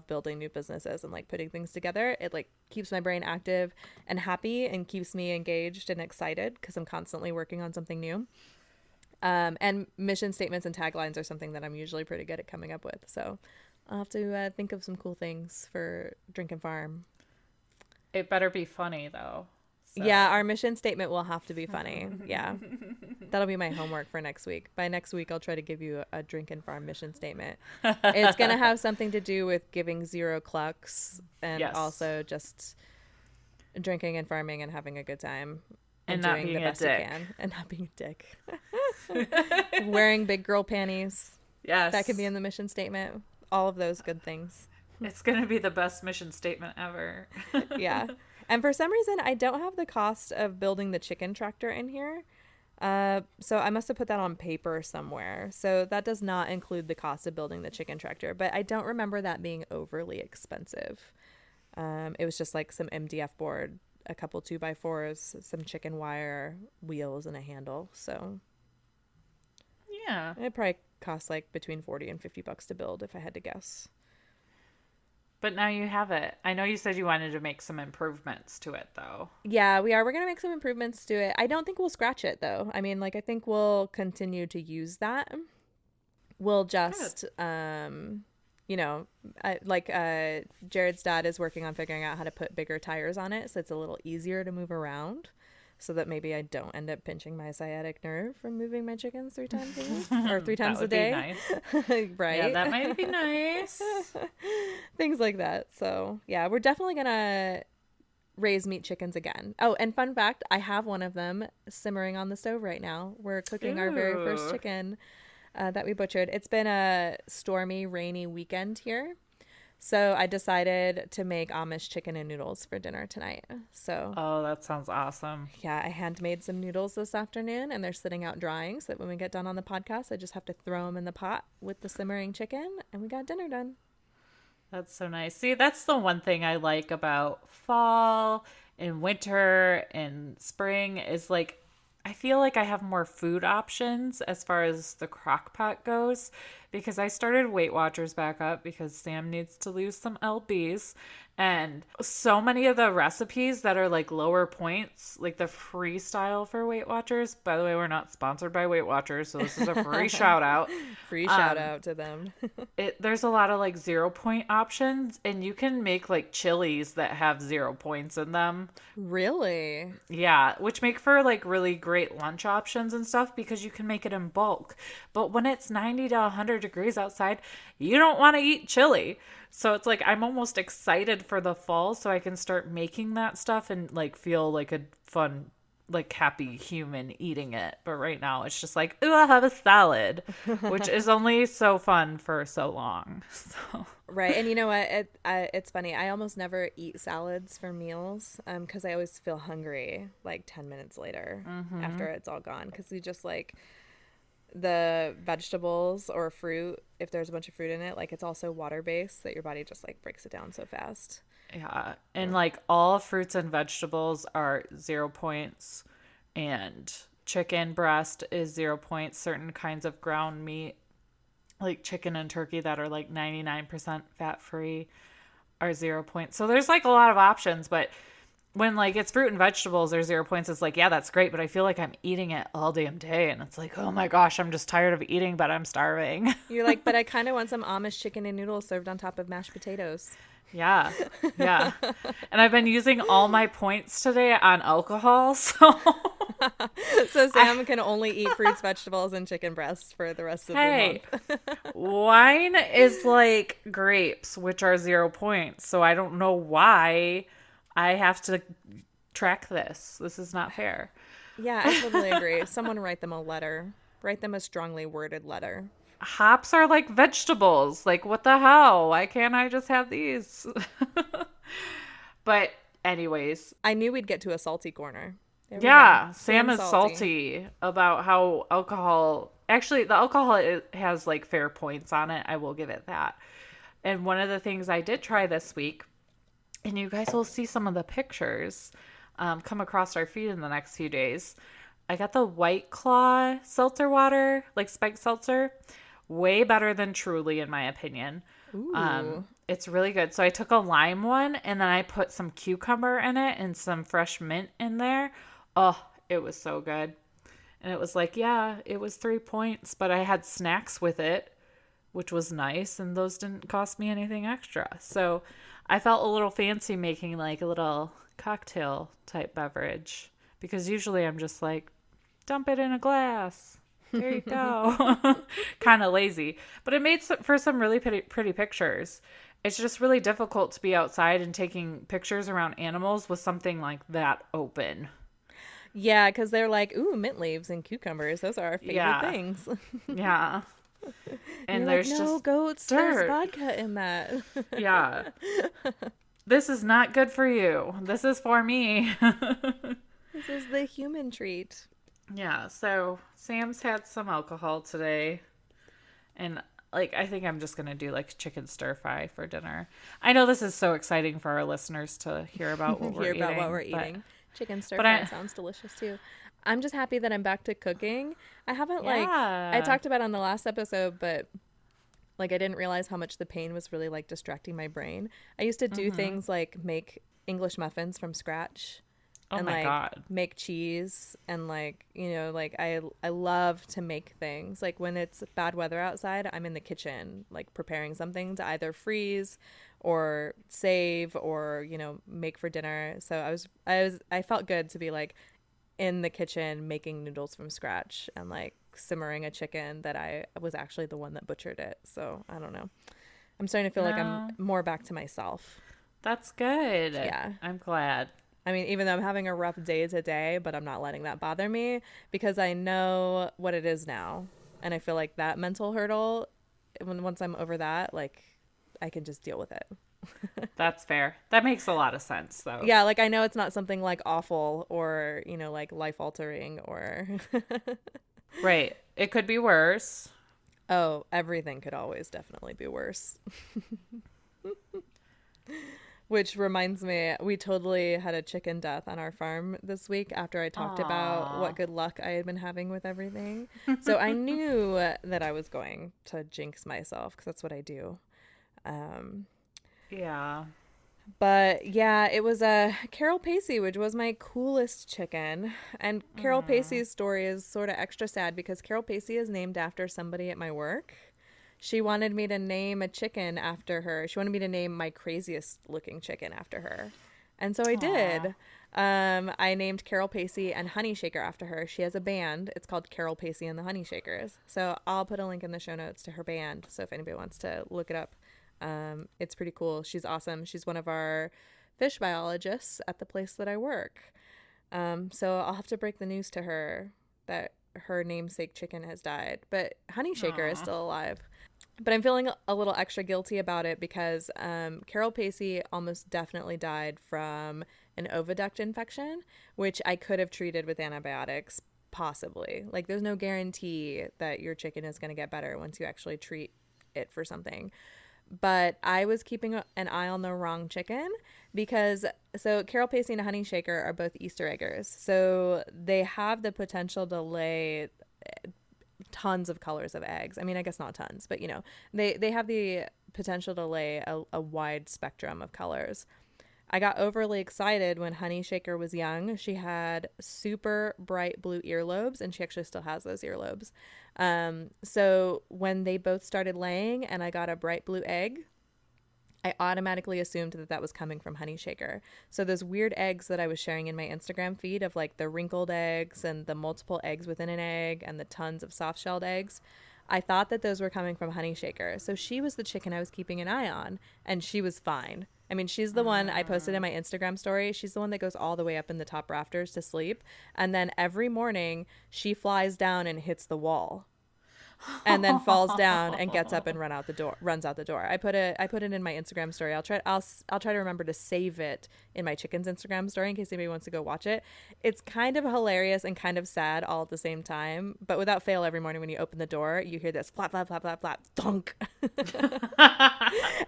building new businesses and like putting things together. It like keeps my brain active and happy and keeps me engaged and excited because I'm constantly working on something new. And mission statements and taglines are something that I'm usually pretty good at coming up with. So I'll have to think of some cool things for Drink and Farm. It better be funny, though. So. Yeah, our mission statement will have to be funny. Yeah. That'll be my homework for next week. By next week, I'll try to give you a Drink and Farm mission statement. It's going to have something to do with giving zero clucks and also just drinking and farming and having a good time. And not doing the best you can. And not being a dick. Wearing big girl panties. Yes. That could be in the mission statement. All of those good things. It's going to be the best mission statement ever. Yeah. And for some reason, I don't have the cost of building the chicken tractor in here. So I must have put that on paper somewhere. So that does not include the cost of building the chicken tractor. But I don't remember that being overly expensive. It was just like some MDF board, a couple 2x4s, some chicken wire, wheels, and a handle. So yeah. It probably cost like between $40 and $50 to build if I had to guess. But now you have it. I know you said you wanted to make some improvements to it though. Yeah, we are. We're going to make some improvements to it. I don't think we'll scratch it though. I mean, like I think we'll continue to use that. We'll just, you know, Jared's dad is working on figuring out how to put bigger tires on it. So it's a little easier to move around. So that maybe I don't end up pinching my sciatic nerve from moving my chickens 3 times a day. Nice. Right? Yeah, that might be nice. Things like that. So yeah, we're definitely going to raise meat chickens again. Oh, and fun fact, I have one of them simmering on the stove right now. We're cooking our very first chicken that we butchered. It's been a stormy, rainy weekend here. So I decided to make Amish chicken and noodles for dinner tonight. So that sounds awesome. Yeah, I handmade some noodles this afternoon, and they're sitting out drying so that when we get done on the podcast, I just have to throw them in the pot with the simmering chicken, and we got dinner done. That's so nice. See, that's the one thing I like about fall and winter and spring is like I feel like I have more food options as far as the crock pot goes because I started Weight Watchers back up because Sam needs to lose some lbs, and so many of the recipes that are like lower points, like the freestyle for Weight Watchers. By the way, we're not sponsored by Weight Watchers, so this is a free shout out. Free shout out to them. There's a lot of like 0 point options, and you can make like chilies that have 0 points in them. Really? Yeah, which make for like really great lunch options and stuff because you can make it in bulk. But when it's 90 to 100 degrees outside, you don't want to eat chili. So it's like I'm almost excited for the fall so I can start making that stuff and like feel like a fun, like happy human eating it. But right now it's just like, ooh, I'll have a salad, which is only so fun for so long. So. Right. And you know what? It's funny. I almost never eat salads for meals because I always feel hungry like 10 minutes later after it's all gone because you just like the vegetables or fruit, if there's a bunch of fruit in it, like it's also water-based that your body just like breaks it down so fast. Yeah. And like all fruits and vegetables are 0 points, and chicken breast is 0 points. Certain kinds of ground meat like chicken and turkey that are like 99% fat-free are 0 points. So there's like a lot of options, but when like it's fruit and vegetables or 0 points, it's like, yeah, that's great, but I feel like I'm eating it all damn day, and it's like, oh my gosh, I'm just tired of eating, but I'm starving. You're like, but I kind of want some Amish chicken and noodles served on top of mashed potatoes. Yeah. Yeah. And I've been using all my points today on alcohol. So so Sam can only eat fruits, vegetables, and chicken breasts for the rest of the month. Wine is like grapes, which are 0 points. So I don't know why I have to track this. This is not fair. Yeah, I totally agree. Someone write them a letter. Write them a strongly worded letter. Hops are like vegetables. Like, what the hell? Why can't I just have these? But anyways. I knew we'd get to a salty corner. Yeah, Sam is salty about how alcohol... Actually, the alcohol has like fair points on it. I will give it that. And one of the things I did try this week, and you guys will see some of the pictures come across our feed in the next few days. I got the White Claw seltzer water, like spiked seltzer. Way better than Truly, in my opinion. It's really good. So I took a lime one, and then I put some cucumber in it and some fresh mint in there. Oh, it was so good. And it was like, yeah, it was 3 points, but I had snacks with it, which was nice, and those didn't cost me anything extra. So I felt a little fancy making like a little cocktail type beverage, because usually I'm just like, dump it in a glass. There you go. Kind of lazy. But it made for some really pretty pictures. It's just really difficult to be outside and taking pictures around animals with something like that open. Yeah, because they're like, ooh, mint leaves and cucumbers. Those are our favorite things. Yeah. And there's like, no, just goats, there's vodka in that. Yeah. This is not good for you. This is for me. This is the human treat. Yeah, so Sam's had some alcohol today, and like I think I'm just gonna do like chicken stir fry for dinner. I know this is so exciting for our listeners to hear about what we're eating. Chicken stir fry sounds delicious too. I'm just happy that I'm back to cooking. I haven't like I talked about on the last episode, but like I didn't realize how much the pain was really like distracting my brain. I used to do things like make English muffins from scratch. And make cheese, and like, you know, like I love to make things. Like when it's bad weather outside, I'm in the kitchen like preparing something to either freeze or save or, you know, make for dinner. So I felt good to be like in the kitchen making noodles from scratch and like simmering a chicken that I was actually the one that butchered it. So I don't know. I'm starting to feel like I'm more back to myself. That's good. Yeah, I'm glad. I mean, even though I'm having a rough day today, but I'm not letting that bother me because I know what it is now. And I feel like that mental hurdle, once I'm over that, like I can just deal with it. That's fair. That makes a lot of sense, though. Yeah, like I know it's not something like awful or, you know, like life altering or. Right. It could be worse. Oh, everything could always definitely be worse. Which reminds me, we totally had a chicken death on our farm this week after I talked about what good luck I had been having with everything. So I knew that I was going to jinx myself because that's what I do. Yeah. But yeah, it was a Carol Pacey, which was my coolest chicken. And Carol Pacey's story is sort of extra sad because Carol Pacey is named after somebody at my work. She wanted me to name a chicken after her. She wanted me to name my craziest looking chicken after her. And so I did. I named Carol Pacey and Honey Shaker after her. She has a band. It's called Carol Pacey and the Honey Shakers. So I'll put a link in the show notes to her band. So if anybody wants to look it up, it's pretty cool. She's awesome. She's one of our fish biologists at the place that I work. So I'll have to break the news to her that her namesake chicken has died. But Honey Shaker is still alive. But I'm feeling a little extra guilty about it because Carol Pacey almost definitely died from an oviduct infection, which I could have treated with antibiotics, possibly. Like, there's no guarantee that your chicken is going to get better once you actually treat it for something. But I was keeping an eye on the wrong chicken because so Carol Pacey and Honey Shaker are both Easter eggers. So they have the potential to lay tons of colors of eggs. I mean, I guess not tons, but you know, they have the potential to lay a wide spectrum of colors. I got overly excited when Honey Shaker was young. She had super bright blue earlobes, and she actually still has those earlobes. So when they both started laying and I got a bright blue egg, I automatically assumed that that was coming from Honey Shaker. So those weird eggs that I was sharing in my Instagram feed of like the wrinkled eggs and the multiple eggs within an egg and the tons of soft-shelled eggs, I thought that those were coming from Honey Shaker. So she was the chicken I was keeping an eye on, and she was fine. I mean, she's the one I posted in my Instagram story. She's the one that goes all the way up in the top rafters to sleep. And then every morning she flies down and hits the wall and then falls down and gets up and runs out the door. I put it in my Instagram story. I'll try to remember to save it in my chicken's Instagram story in case anybody wants to go watch it. It's kind of hilarious and kind of sad all at the same time, but without fail, every morning when you open the door, you hear this flap, flap, flap, flap, flap, thunk.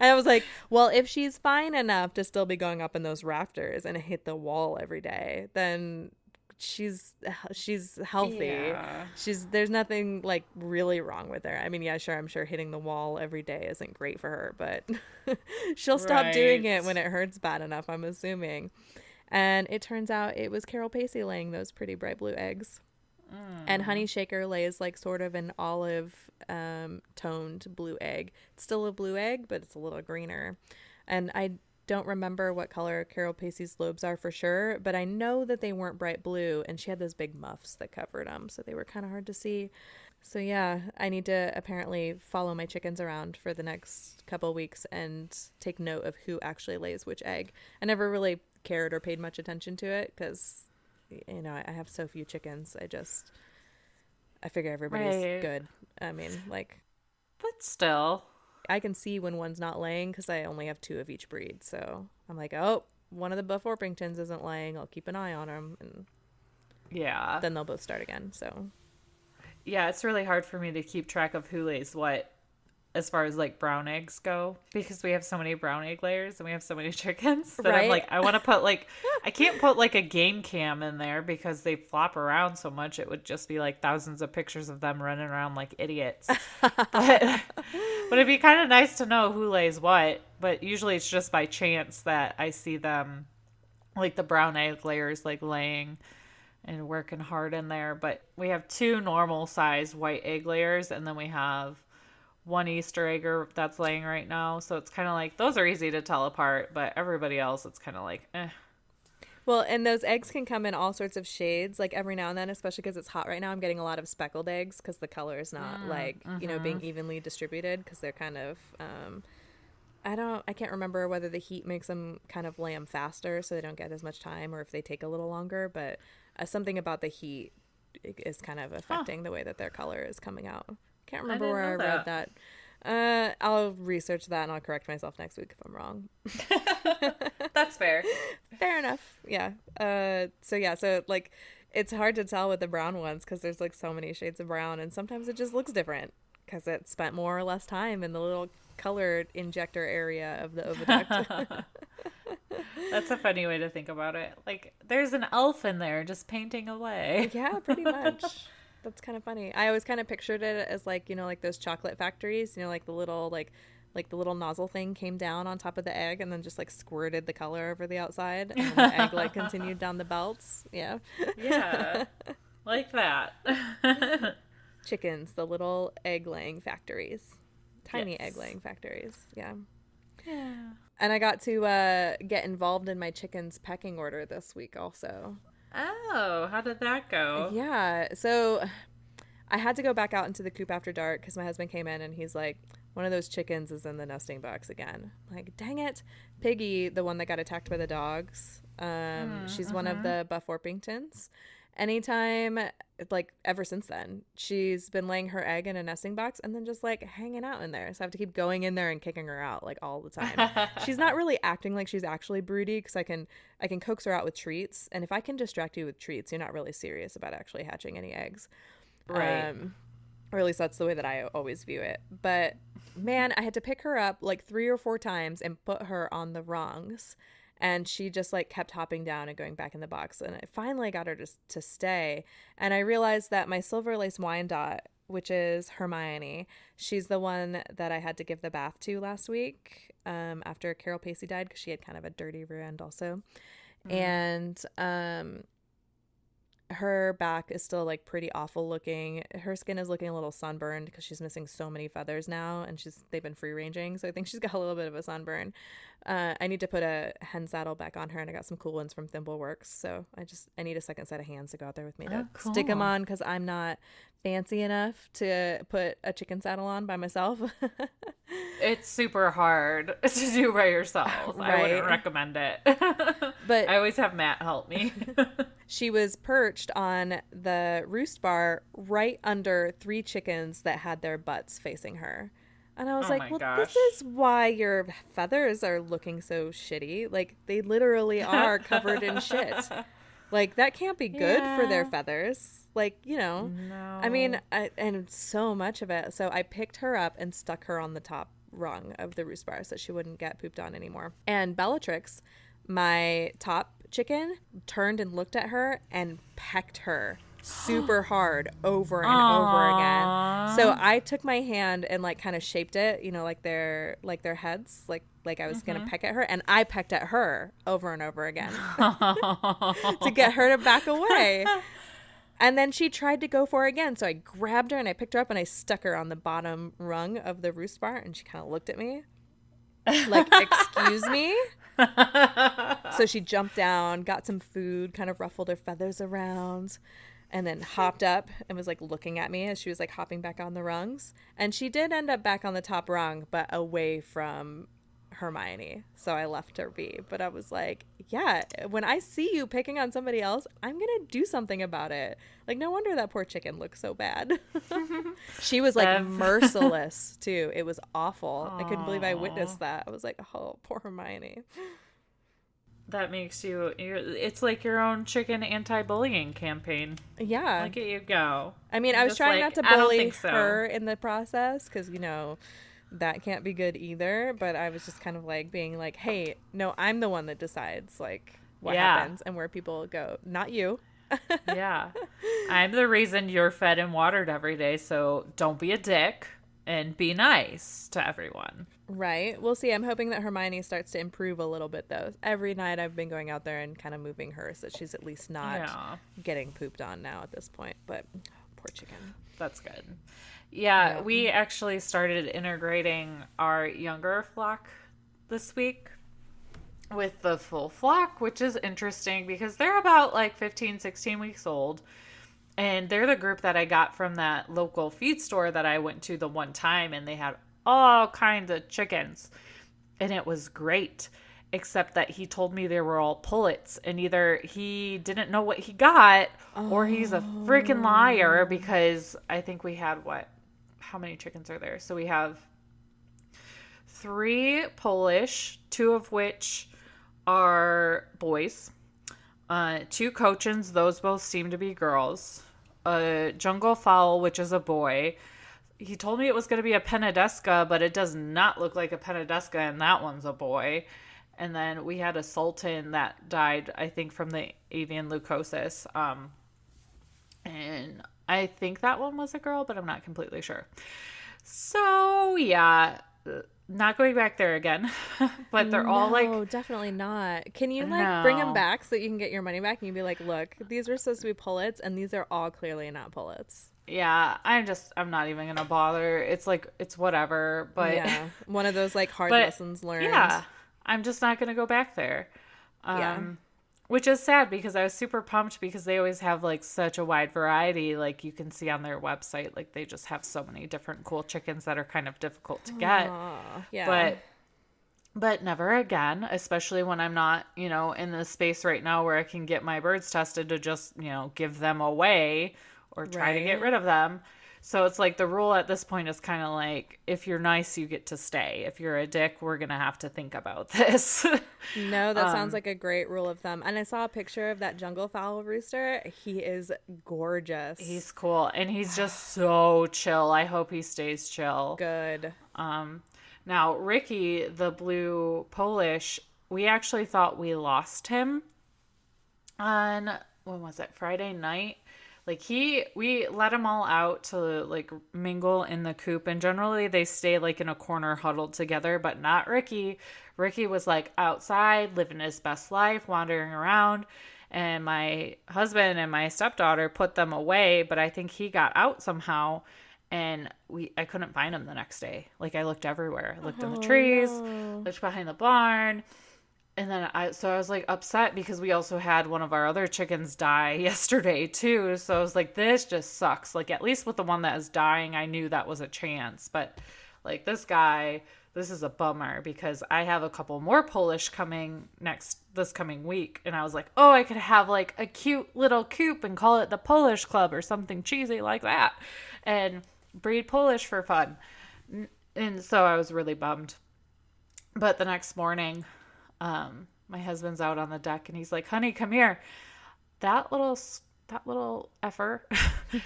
And I was like, well, if she's fine enough to still be going up in those rafters and hit the wall every day, then she's healthy. Yeah. There's nothing like really wrong with her. I mean, yeah, sure, I'm sure hitting the wall every day isn't great for her, but she'll stop doing it when it hurts bad enough, I'm assuming. And it turns out it was Carol Pacey laying those pretty bright blue eggs. And Honey Shaker lays like sort of an olive toned blue egg. It's still a blue egg, but it's a little greener. And I don't remember what color Carol Pacey's lobes are for sure, but I know that they weren't bright blue, and she had those big muffs that covered them, so they were kind of hard to see. So yeah, I need to apparently follow my chickens around for the next couple of weeks and take note of who actually lays which egg. I never really cared or paid much attention to it because, you know, I have so few chickens. I figure everybody's good. I mean, like, but still, I can see when one's not laying because I only have two of each breed. So I'm like, oh, one of the Buff Orpingtons isn't laying. I'll keep an eye on them. And yeah, then they'll both start again. So yeah, it's really hard for me to keep track of who lays what as far as like brown eggs go, because we have so many brown egg layers and we have so many chickens that I'm like, I want to put like, I can't put like a game cam in there because they flop around so much. It would just be like thousands of pictures of them running around like idiots. But it'd be kind of nice to know who lays what, but usually it's just by chance that I see them, like the brown egg layers, like laying and working hard in there. But we have two normal size white egg layers, and then we have one Easter egger that's laying right now. So it's kind of like, those are easy to tell apart, but everybody else, it's kind of like, eh. Well, and those eggs can come in all sorts of shades, like every now and then, especially because it's hot right now. I'm getting a lot of speckled eggs because the color is not you know, being evenly distributed, because they're kind of, I can't remember whether the heat makes them kind of lay them faster so they don't get as much time, or if they take a little longer, but something about the heat is kind of affecting the way that their color is coming out. Can't remember where I read that. I'll research that and I'll correct myself next week if I'm wrong. That's fair. Fair enough. Yeah. So like it's hard to tell with the brown ones because there's like so many shades of brown, and sometimes it just looks different because it spent more or less time in the little colored injector area of the oviduct. That's a funny way to think about it. Like there's an elf in there just painting away. Yeah, pretty much. That's kind of funny. I always kind of pictured it as like, you know, like those chocolate factories, you know, like the little like the little nozzle thing came down on top of the egg and then just like squirted the color over the outside, and then the egg like continued down the belts. Yeah. Yeah. Like that. Chickens, the little egg laying factories. Tiny egg laying factories. Yeah. Yeah. And I got to get involved in my chicken's pecking order this week also. Oh, how did that go? Yeah, so I had to go back out into the coop after dark because my husband came in and he's like, one of those chickens is in the nesting box again. I'm like, dang it. Piggy, the one that got attacked by the dogs, she's one of the Buff Orpingtons. Anytime, like ever since then, she's been laying her egg in a nesting box and then just like hanging out in there. So I have to keep going in there and kicking her out like all the time. She's not really acting like she's actually broody because I can coax her out with treats. And if I can distract you with treats, you're not really serious about actually hatching any eggs. Right. Or at least that's the way that I always view it. But man, I had to pick her up like 3 or 4 times and put her on the rungs. And she just like kept hopping down and going back in the box. And I finally got her to stay. And I realized that my silver lace Wyandotte which is Hermione. She's the one that I had to give the bath to last week after Carol Pacey died because she had kind of a dirty rear end also. Mm. And her back is still like pretty awful looking. Her skin is looking a little sunburned because she's missing so many feathers now, and they've been free ranging, so I think she's got a little bit of a sunburn. I need to put a hen saddle back on her, and I got some cool ones from Thimbleworks, so I need a second set of hands to go out there with me to stick them on because I'm not fancy enough to put a chicken saddle on by myself. It's super hard to do by yourself. Right? I wouldn't recommend it. But I always have Matt help me. She was perched on the roost bar right under three chickens that had their butts facing her. And I was gosh. This is why your feathers are looking so shitty. Like, they literally are covered in shit. Like, that can't be good for their feathers. Like, you know. No. I mean, and so much of it. So I picked her up and stuck her on the top rung of the roost bar so she wouldn't get pooped on anymore. And Bellatrix, my top chicken, turned and looked at her and pecked her super hard over and over again. So I took my hand and like kind of shaped it, you know, like their heads, like I was gonna peck at her, and I pecked at her over and over again to get her to back away. And then she tried to go for it again, so I grabbed her and I picked her up and I stuck her on the bottom rung of the roost bar, and she kind of looked at me like, excuse me. So she jumped down, got some food, kind of ruffled her feathers around, and then hopped up and was like looking at me as she was like hopping back on the rungs. And she did end up back on the top rung, but away from Hermione. So I left her be. But I was like, yeah, when I see you picking on somebody else, I'm going to do something about it. Like, no wonder that poor chicken looks so bad. She was like merciless too. It was awful. Aww. I couldn't believe I witnessed that. I was like, oh, poor Hermione. That makes it's like your own chicken anti-bullying campaign. Yeah. Look at you go. I mean, I was trying not to bully her in the process because, you know, that can't be good either. But I was just kind of like being like, hey, no, I'm the one that decides like what happens and where people go, not you. Yeah. I'm the reason you're fed and watered every day. So don't be a dick and be nice to everyone. Right. We'll see. I'm hoping that Hermione starts to improve a little bit, though. Every night I've been going out there and kind of moving her so she's at least not getting pooped on now at this point. But poor chicken. That's good. Yeah, we actually started integrating our younger flock this week with the full flock, which is interesting because they're about like 15, 16 weeks old. And they're the group that I got from that local feed store that I went to the one time, and they had all kinds of chickens, and it was great, except that he told me they were all pullets, and either he didn't know what he got or he's a freaking liar, because I think we had how many chickens are there? So we have 3 Polish, 2 of which are boys, 2 Cochins, those both seem to be girls, a jungle fowl, which is a boy. He told me it was going to be a Penadesca, but it does not look like a Penadesca, and that one's a boy. And then we had a Sultan that died, I think, from the avian leukosis. And I think that one was a girl, but I'm not completely sure. So, yeah, not going back there again. But they're all like... No, definitely not. Can you, bring them back so that you can get your money back? And you'd be like, look, these were supposed to be pullets, and these are all clearly not pullets. Yeah, I'm not even going to bother. It's like, it's whatever, but... Yeah, one of those, like, hard lessons learned. Yeah, I'm just not going to go back there. Which is sad because I was super pumped because they always have, like, such a wide variety. Like, you can see on their website, like, they just have so many different cool chickens that are kind of difficult to get. Yeah. But never again, especially when I'm not, you know, in the space right now where I can get my birds tested to just, you know, give them away or try to get rid of them. So it's like the rule at this point is kind of like, if you're nice, you get to stay. If you're a dick, we're going to have to think about this. No, that sounds like a great rule of thumb. And I saw a picture of that jungle fowl rooster. He is gorgeous. He's cool. And he's just so chill. I hope he stays chill. Good. Now, Ricky, the blue Polish, we actually thought we lost him on, when was it, Friday night? Like we let them all out to like mingle in the coop, and generally they stay like in a corner huddled together, but not Ricky. Ricky was like outside living his best life, wandering around, and my husband and my stepdaughter put them away, but I think he got out somehow and I couldn't find him the next day. Like I looked everywhere. I looked in the trees, looked behind the barn. And then I was like upset because we also had one of our other chickens die yesterday too. So I was like, this just sucks. Like at least with the one that is dying, I knew that was a chance, but like this guy, this is a bummer because I have a couple more Polish coming this coming week. And I was like, oh, I could have like a cute little coop and call it the Polish Club or something cheesy like that and breed Polish for fun. And so I was really bummed. But the next morning, my husband's out on the deck and he's like, honey, come here. That little effer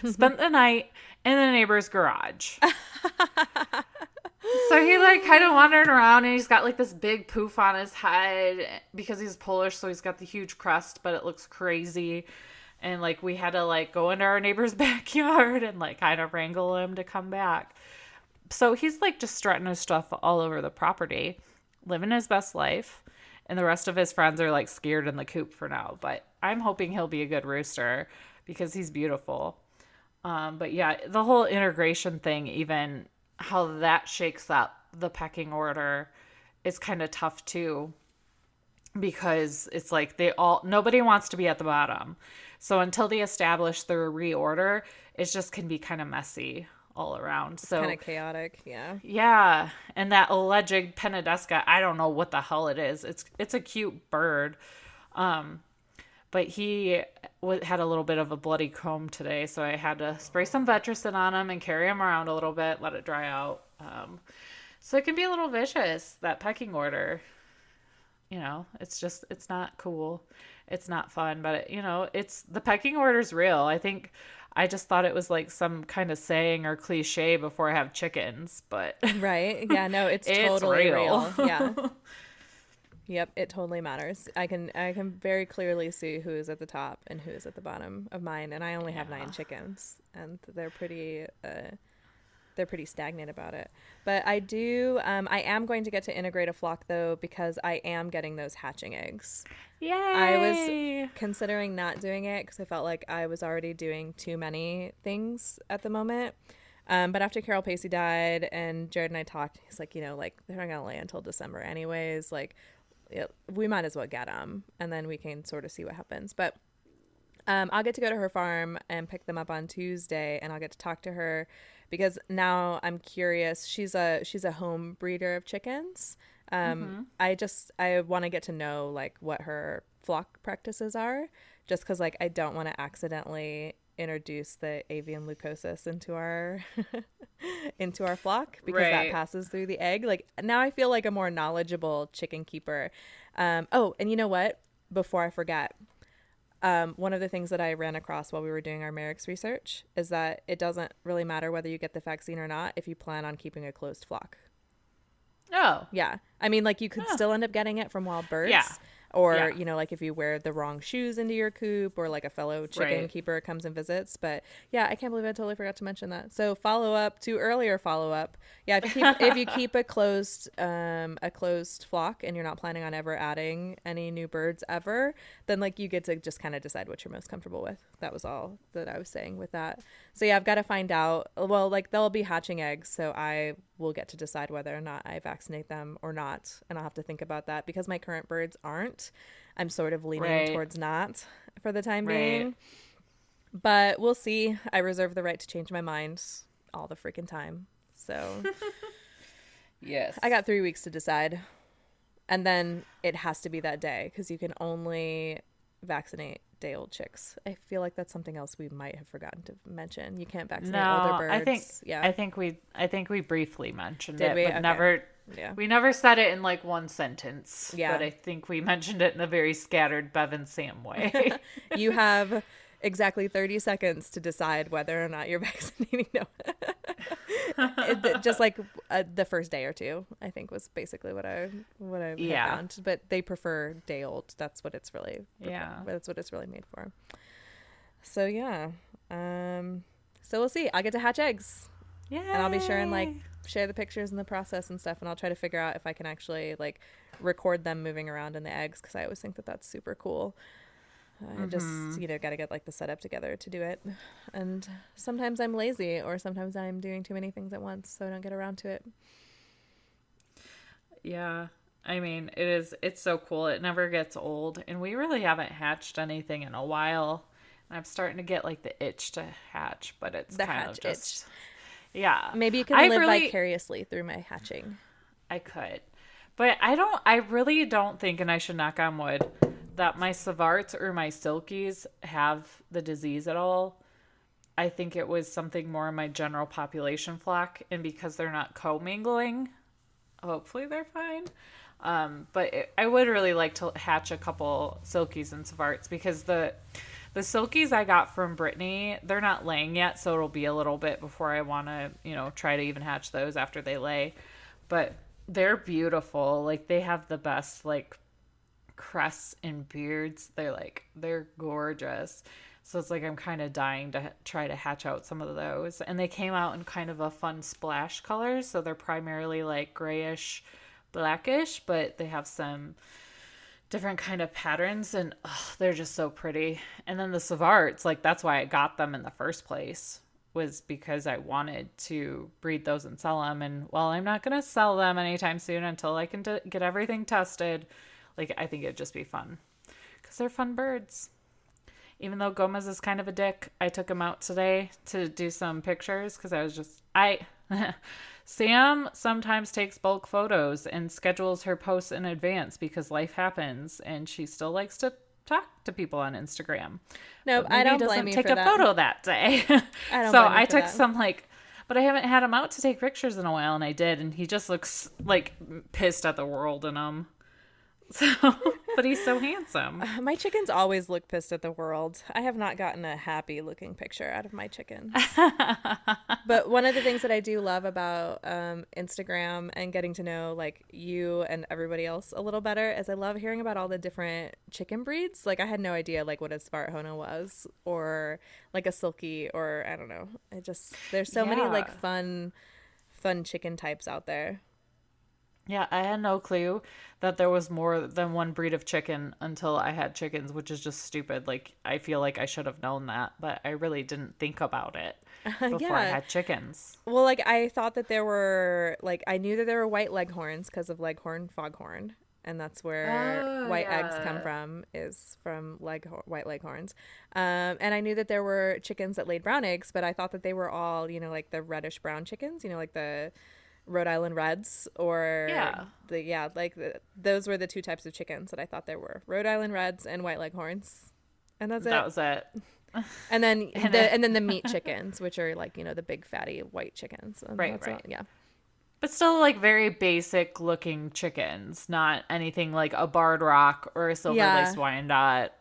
spent the night in the neighbor's garage. So he like kind of wandered around and he's got like this big poof on his head because he's Polish. So he's got the huge crest, but it looks crazy. And like, we had to like go into our neighbor's backyard and like kind of wrangle him to come back. So he's like just strutting his stuff all over the property, living his best life. And the rest of his friends are like scared in the coop for now, but I'm hoping he'll be a good rooster because he's beautiful. But yeah, the whole integration thing, even how that shakes up the pecking order is kind of tough too, because it's like nobody wants to be at the bottom. So until they establish their reorder, it just can be kind of messy all around. It's so kind of chaotic. Yeah. And that alleged Penadesca, I don't know what the hell it is. It's a cute bird. But he had a little bit of a bloody comb today. So I had to spray some Vetricin on him and carry him around a little bit, let it dry out. So it can be a little vicious, that pecking order, you know, it's not cool. It's not fun, but it's the pecking order's real. I think I just thought it was like some kind of saying or cliche before I have chickens, but right. Yeah, no, it's totally real. Yeah. Yep. It totally matters. I can very clearly see who is at the top and who is at the bottom of mine. And I only have 9 chickens and they're pretty stagnant about it. But I am going to get to integrate a flock though, because I am getting those hatching eggs. Yay! I was considering not doing it because I felt like I was already doing too many things at the moment. But after Carol Pacey died and Jared and I talked, he's like, they're not going to lay until December anyways. Like, we might as well get them and then we can sort of see what happens. But I'll get to go to her farm and pick them up on Tuesday, and I'll get to talk to her because now I'm curious. She's a home breeder of chickens. Mm-hmm. I want to get to know like what her flock practices are, just because like I don't want to accidentally introduce the avian leukosis into our into our flock, because that passes through the egg. Like now I feel like a more knowledgeable chicken keeper. Oh, and you know what? Before I forget. One of the things that I ran across while we were doing our Marek's research is that it doesn't really matter whether you get the vaccine or not if you plan on keeping a closed flock. Oh. Yeah. I mean, like, you could still end up getting it from wild birds. Yeah. Or, like, if you wear the wrong shoes into your coop or, like, a fellow chicken keeper comes and visits. But, yeah, I can't believe I totally forgot to mention that. So follow-up. Yeah, if you keep a closed flock and you're not planning on ever adding any new birds ever, then, like, you get to just kind of decide what you're most comfortable with. That was all that I was saying with that. So, yeah, I've got to find out. Well, like, they'll be hatching eggs, so I will get to decide whether or not I vaccinate them or not. And I'll have to think about that because my current birds aren't. I'm sort of leaning towards not for the time being. But we'll see. I reserve the right to change my mind all the freaking time. So yes. I got 3 weeks to decide. And then it has to be that day because you can only vaccinate day-old chicks. I feel like that's something else we might have forgotten to mention. You can't vaccinate older birds. I think we briefly mentioned it, but never. Yeah. We never said it in like one sentence. Yeah. But I think we mentioned it in a very scattered Bev and Sam way. You have exactly 30 seconds to decide whether or not you're vaccinating. No. Just like the first day or two, I think was basically what I found. But they prefer day old. That's what it's really made for. So yeah. So we'll see. I'll get to hatch eggs. Yeah. And I'll be sure and like share the pictures and the process and stuff, and I'll try to figure out if I can actually like record them moving around in the eggs, because I always think that that's super cool. I just, you know, got to get like the setup together to do it. And sometimes I'm lazy, or sometimes I'm doing too many things at once, so I don't get around to it. Yeah. I mean, it's so cool. It never gets old. And we really haven't hatched anything in a while. I'm starting to get like the itch to hatch, but it's the kind of just itch. Yeah. Maybe you can live vicariously through my hatching. I could. But I really don't think, and I should knock on wood, that my Savots or my Silkies have the disease at all. I think it was something more in my general population flock, and because they're not co-mingling, hopefully they're fine. But I would really like to hatch a couple Silkies and Savots, because the Silkies I got from Brittany, they're not laying yet, so it'll be a little bit before I want to, you know, try to even hatch those after they lay. But they're beautiful. Like, they have the best, like, crests and beards. They're gorgeous. So it's like I'm kind of dying to try to hatch out some of those. And they came out in kind of a fun splash color, so they're primarily, like, grayish, blackish, but they have some different kind of patterns, and they're just so pretty. And then the Savots, like, that's why I got them in the first place, was because I wanted to breed those and sell them. And while I'm not going to sell them anytime soon until I can get everything tested, like, I think it'd just be fun, because they're fun birds. Even though Gomez is kind of a dick, I took him out today to do some pictures, because I was just, Sam sometimes takes bulk photos and schedules her posts in advance because life happens, and she still likes to talk to people on Instagram. No, I don't blame you for that. Take a photo that day. I don't. So I took some, like, but I haven't had him out to take pictures in a while, and I did, and he just looks like pissed at the world in them. So, but he's so handsome. My chickens always look pissed at the world. I have not gotten a happy looking picture out of my chickens. But one of the things that I do love about Instagram and getting to know like you and everybody else a little better is I love hearing about all the different chicken breeds. Like, I had no idea like what a Svarthona was, or like a Silkie, or I don't know. It just, there's so many like fun chicken types out there. Yeah, I had no clue that there was more than one breed of chicken until I had chickens, which is just stupid. Like, I feel like I should have known that, but I really didn't think about it before I had chickens. Well, like, I thought that there were, like, I knew that there were white leghorns because of leghorn foghorn, and that's where eggs come from, is from white leghorns. And I knew that there were chickens that laid brown eggs, but I thought that they were all, you know, like the reddish brown chickens, you know, like the Rhode Island Reds, or those were the two types of chickens that I thought there were: Rhode Island Reds and white leghorns, and that's it. That was it. And then the meat chickens, which are like, you know, the big fatty white chickens. And right. Yeah, but still like very basic looking chickens, not anything like a barred rock or a silver lace Wyandotte,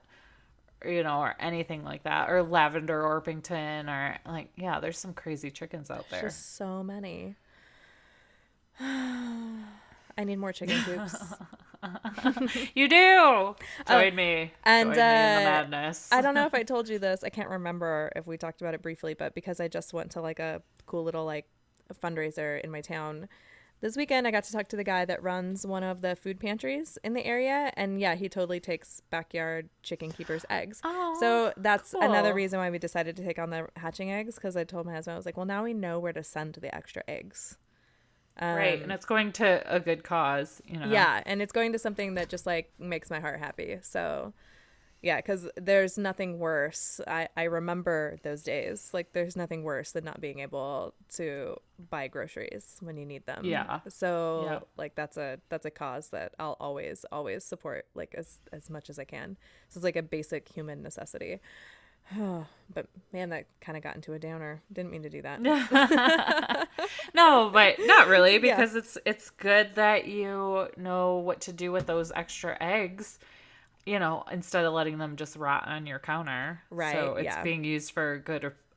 you know, or anything like that, or lavender Orpington, or like there's some crazy chickens out there. Just so many. I need more chicken coops. You do. Join me in the madness. I don't know if I told you this. I can't remember if we talked about it briefly, but because I just went to like a cool little like fundraiser in my town this weekend, I got to talk to the guy that runs one of the food pantries in the area, and he totally takes backyard chicken keepers' eggs. So that's another reason why we decided to take on the hatching eggs, because I told my husband, I was like, well, now we know where to send the extra eggs. Right, and it's going to a good cause, you know. Yeah, and it's going to something that just, like, makes my heart happy. So, yeah, because there's nothing worse. I remember those days. Like, there's nothing worse than not being able to buy groceries when you need them. Yeah. So, like, that's a cause that I'll always, always support, like, as much as I can. So it's, like, a basic human necessity. But man, that kind of got into a downer. Didn't mean to do that. No, but not really, because it's good that you know what to do with those extra eggs, you know, instead of letting them just rot on your counter. Right. So it's being used for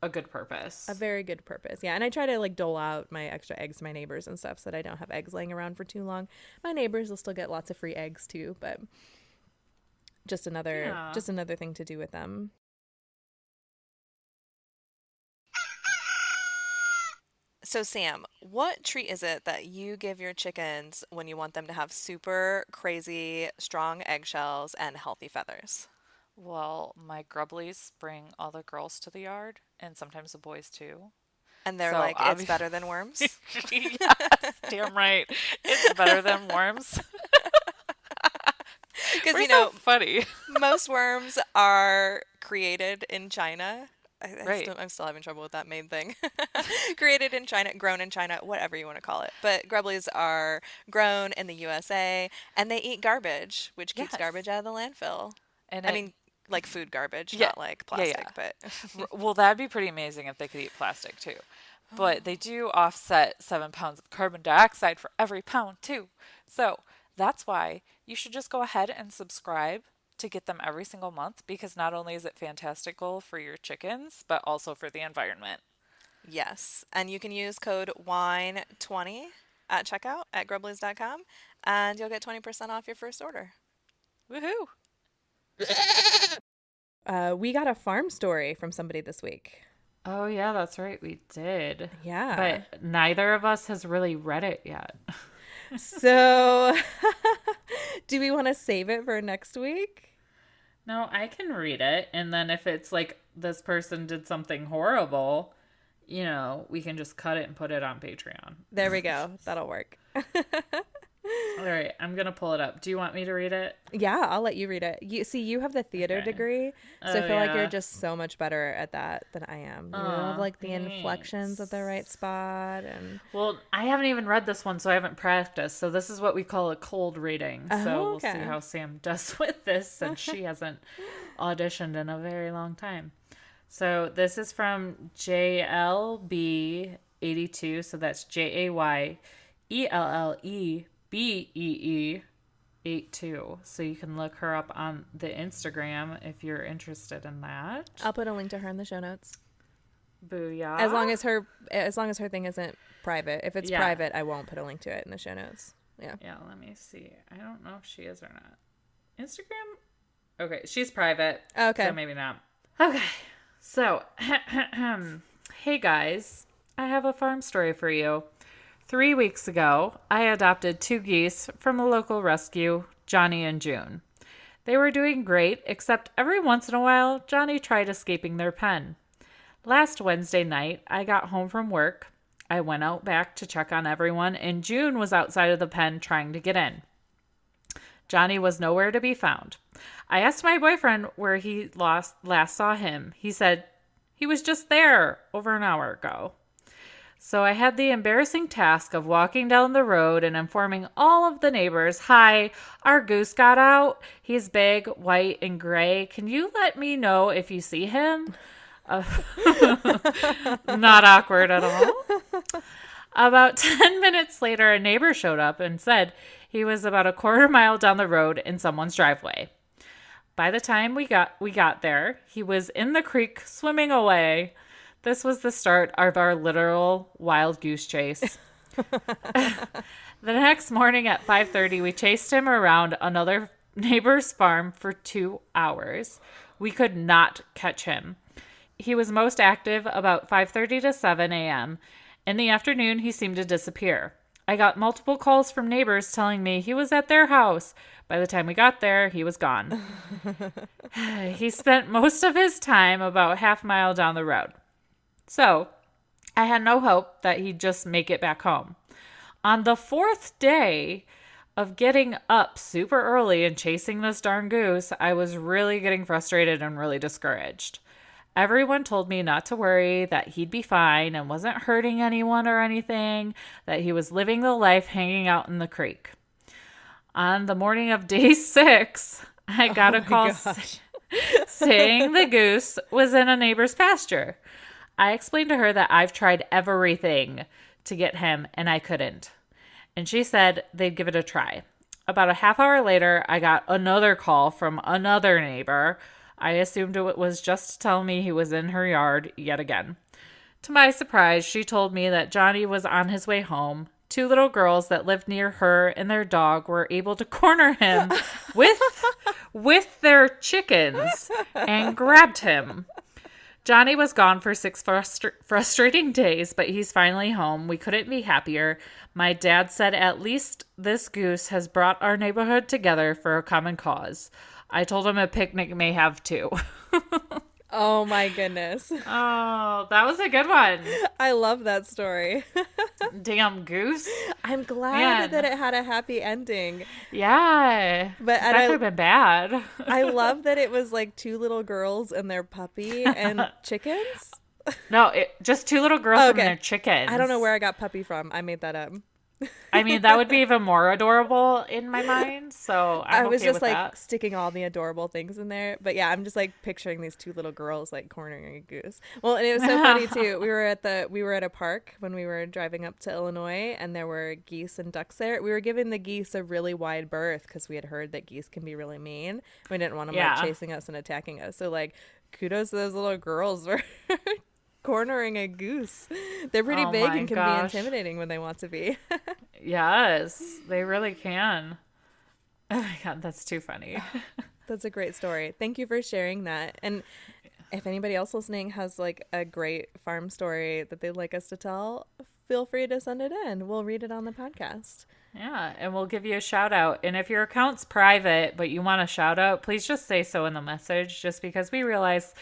a good purpose. A very good purpose. Yeah. And I try to like dole out my extra eggs to my neighbors and stuff so that I don't have eggs laying around for too long. My neighbors will still get lots of free eggs too, but just another thing to do with them. So, Sam, what treat is it that you give your chickens when you want them to have super crazy, strong eggshells and healthy feathers? Well, my grubblies bring all the girls to the yard, and sometimes the boys, too. And they're so like, it's better than worms? Yes, damn right. It's better than worms. Because, you know, so funny. Most worms are created in China. I'm still having trouble with that main thing. Created in China, grown in China, whatever you want to call it. But grubblies are grown in the USA, and they eat garbage, which keeps garbage out of the landfill. And I mean, like food garbage, not like plastic. Yeah, yeah. But well, that'd be pretty amazing if they could eat plastic, too. But they do offset 7 pounds of carbon dioxide for every pound, too. So that's why you should just go ahead and subscribe to get them every single month, because not only is it fantastical for your chickens, but also for the environment. Yes. And you can use code WINE20 at checkout at grubblies.com, and you'll get 20% off your first order. Woohoo! We got a farm story from somebody this week. Oh, yeah, that's right. We did. Yeah. But neither of us has really read it yet. So do we want to save it for next week? No, I can read it. And then if it's like this person did something horrible, you know, we can just cut it and put it on Patreon. There we go. That'll work. All right. I'm going to pull it up. Do you want me to read it? Yeah, I'll let you read it. You have the theater degree. So I feel like you're just so much better at that than I am. You have like the inflections at the right spot. And well, I haven't even read this one, so I haven't practiced. So this is what we call a cold reading. So we'll see how Sam does with this, since she hasn't auditioned in a very long time. So this is from JLB82. So that's JAYELLEBEE82. So you can look her up on the Instagram if you're interested in that. I'll put a link to her in the show notes. Booyah. As long as her thing isn't private. If it's private, I won't put a link to it in the show notes. Yeah. Yeah, let me see. I don't know if she is or not. Instagram? Okay, she's private. Okay. So maybe not. Okay. So, hey guys, I have a farm story for you. 3 weeks ago, I adopted two geese from a local rescue, Johnny and June. They were doing great, except every once in a while, Johnny tried escaping their pen. Last Wednesday night, I got home from work. I went out back to check on everyone, and June was outside of the pen trying to get in. Johnny was nowhere to be found. I asked my boyfriend where he last saw him. He said he was just there over an hour ago. So I had the embarrassing task of walking down the road and informing all of the neighbors, "Hi, our goose got out. He's big, white, and gray. Can you let me know if you see him?" Not awkward at all. About 10 minutes later, a neighbor showed up and said he was about a quarter mile down the road in someone's driveway. By the time we got there, he was in the creek swimming away. This was the start of our literal wild goose chase. The next morning at 5:30, we chased him around another neighbor's farm for 2 hours. We could not catch him. He was most active about 5:30 to 7 a.m. In the afternoon, he seemed to disappear. I got multiple calls from neighbors telling me he was at their house. By the time we got there, he was gone. He spent most of his time about half a mile down the road. So I had no hope that he'd just make it back home. On the fourth day of getting up super early and chasing this darn goose, I was really getting frustrated and really discouraged. Everyone told me not to worry, that he'd be fine and wasn't hurting anyone or anything, that he was living the life hanging out in the creek. On the morning of day 6, I got a call saying the goose was in a neighbor's pasture. I explained to her that I've tried everything to get him and I couldn't. And she said they'd give it a try. About a half hour later, I got another call from another neighbor. I assumed it was just to tell me he was in her yard yet again. To my surprise, she told me that Johnny was on his way home. Two little girls that lived near her and their dog were able to corner him with their chickens and grabbed him. Johnny was gone for 6 frustrating days, but he's finally home. We couldn't be happier. My dad said, at least this goose has brought our neighborhood together for a common cause. I told him a picnic may have too. Oh, my goodness. Oh, that was a good one. I love that story. Damn goose. I'm glad that it had a happy ending. Yeah. But that could have been bad. I love that it was like two little girls and their puppy and chickens. No, just two little girls and their chickens. I don't know where I got puppy from. I made that up. I mean, that would be even more adorable in my mind. So I was just like that. Sticking all the adorable things in there. But yeah, I'm just like picturing these two little girls like cornering a goose. Well, and it was so funny too. We were at a park when we were driving up to Illinois, and there were geese and ducks there. We were giving the geese a really wide berth because we had heard that geese can be really mean. We didn't want them like chasing us and attacking us. So like, kudos to those little girls for cornering a goose. They're pretty big and can be intimidating when they want to be. Yes, they really can. Oh my God, that's too funny. That's a great story. Thank you for sharing that. And if anybody else listening has like a great farm story that they'd like us to tell, feel free to send it in. We'll read it on the podcast. Yeah, and we'll give you a shout out. And if your account's private but you want a shout out, please just say so in the message, just because we realize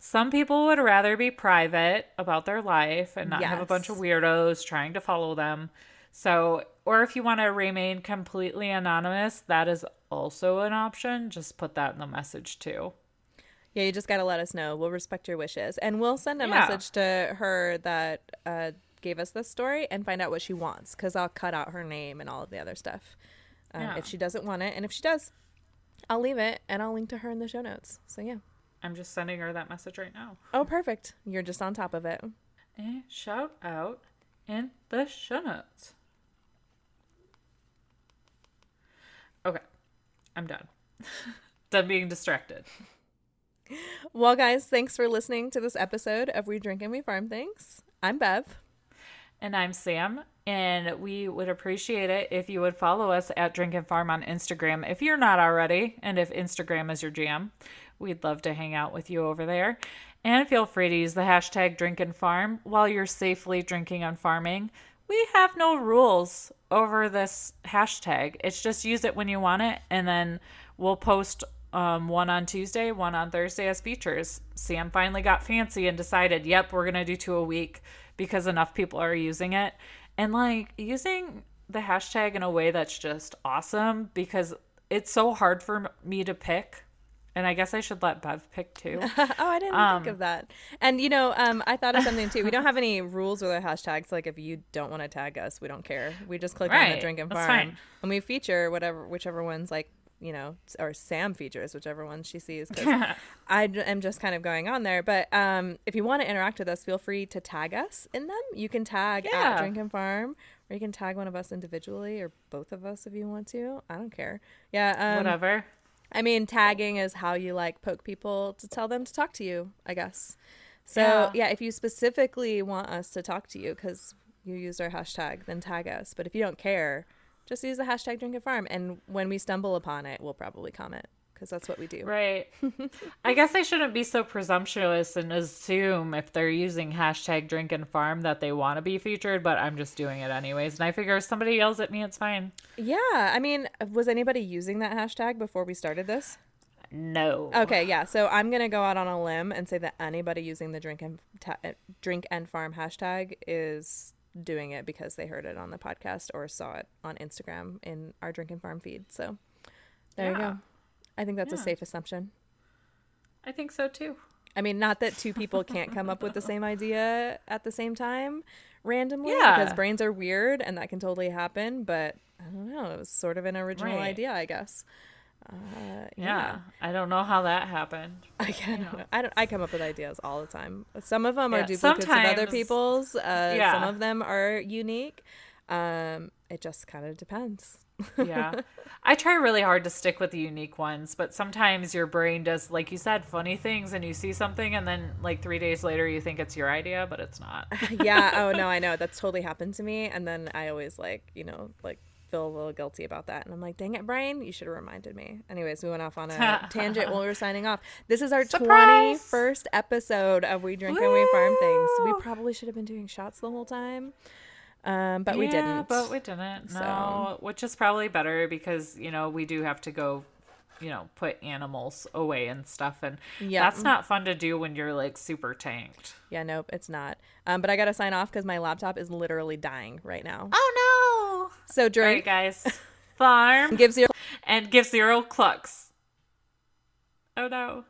some people would rather be private about their life and not have a bunch of weirdos trying to follow them. So, or if you want to remain completely anonymous, that is also an option. Just put that in the message too. Yeah, you just got to let us know. We'll respect your wishes. And we'll send a message to her that gave us this story and find out what she wants, because I'll cut out her name and all of the other stuff if she doesn't want it. And if she does, I'll leave it and I'll link to her in the show notes. So, yeah. I'm just sending her that message right now. Oh, perfect. You're just on top of it. A shout out in the show notes. Okay. I'm done. Done being distracted. Well, guys, thanks for listening to this episode of We Drink and We Farm Things. I'm Bev. And I'm Sam. And we would appreciate it if you would follow us at Drink and Farm on Instagram if you're not already, and if Instagram is your jam. We'd love to hang out with you over there. And feel free to use the hashtag Drink and Farm while you're safely drinking and farming. We have no rules over this hashtag. It's just use it when you want it. And then we'll post one on Tuesday, one on Thursday as features. Sam finally got fancy and decided, yep, we're going to do 2 a week because enough people are using it. And like using the hashtag in a way that's just awesome, because it's so hard for me to pick. And I guess I should let Bev pick too. Oh, I didn't think of that. And, you know, I thought of something too. We don't have any rules with our hashtags. Like, if you don't want to tag us, we don't care. We just click on the Drink and Farm. Fine. And we feature whichever ones, like, you know, or Sam features whichever one she sees. Cause I am just kind of going on there. But if you want to interact with us, feel free to tag us in them. You can tag at Drink and Farm, or you can tag one of us individually, or both of us if you want to. I don't care. Yeah. Whatever. I mean, tagging is how you like poke people to tell them to talk to you, I guess. So, yeah, if you specifically want us to talk to you because you used our hashtag, then tag us. But if you don't care, just use the hashtag Drink and Farm. And when we stumble upon it, we'll probably comment, because that's what we do. Right. I guess I shouldn't be so presumptuous and assume if they're using hashtag Drink and Farm that they want to be featured, but I'm just doing it anyways. And I figure if somebody yells at me, it's fine. Yeah. I mean, was anybody using that hashtag before we started this? No. Okay. Yeah. So I'm going to go out on a limb and say that anybody using the Drink and Farm hashtag is doing it because they heard it on the podcast or saw it on Instagram in our Drink and Farm feed. So there you go. I think that's a safe assumption. I think so, too. I mean, not that two people can't come up with the same idea at the same time randomly, because brains are weird and that can totally happen. But I don't know. It was sort of an original idea, I guess. Yeah. I don't know how that happened. I come up with ideas all the time. Some of them are duplicates of other people's. Some of them are unique. It just kind of depends. Yeah. I try really hard to stick with the unique ones, but sometimes your brain does, like you said, funny things, and you see something and then like 3 days later you think it's your idea, but it's not. Yeah. Oh no, I know. That's totally happened to me. And then I always like, you know, like feel a little guilty about that. And I'm like, dang it, Brian, you should have reminded me. Anyways, we went off on a tangent while we were signing off. This is our Surprise! 21st episode of We Drink Woo! And We Farm Things. We probably should have been doing shots the whole time. But we didn't. So. No, which is probably better because, you know, we do have to go, you know, put animals away and stuff. And that's not fun to do when you're like super tanked. Yeah, nope, it's not. But I got to sign off because my laptop is literally dying right now. Oh, no. So drink. All right, guys. Farm. Give zero. And give zero clucks. Oh, no.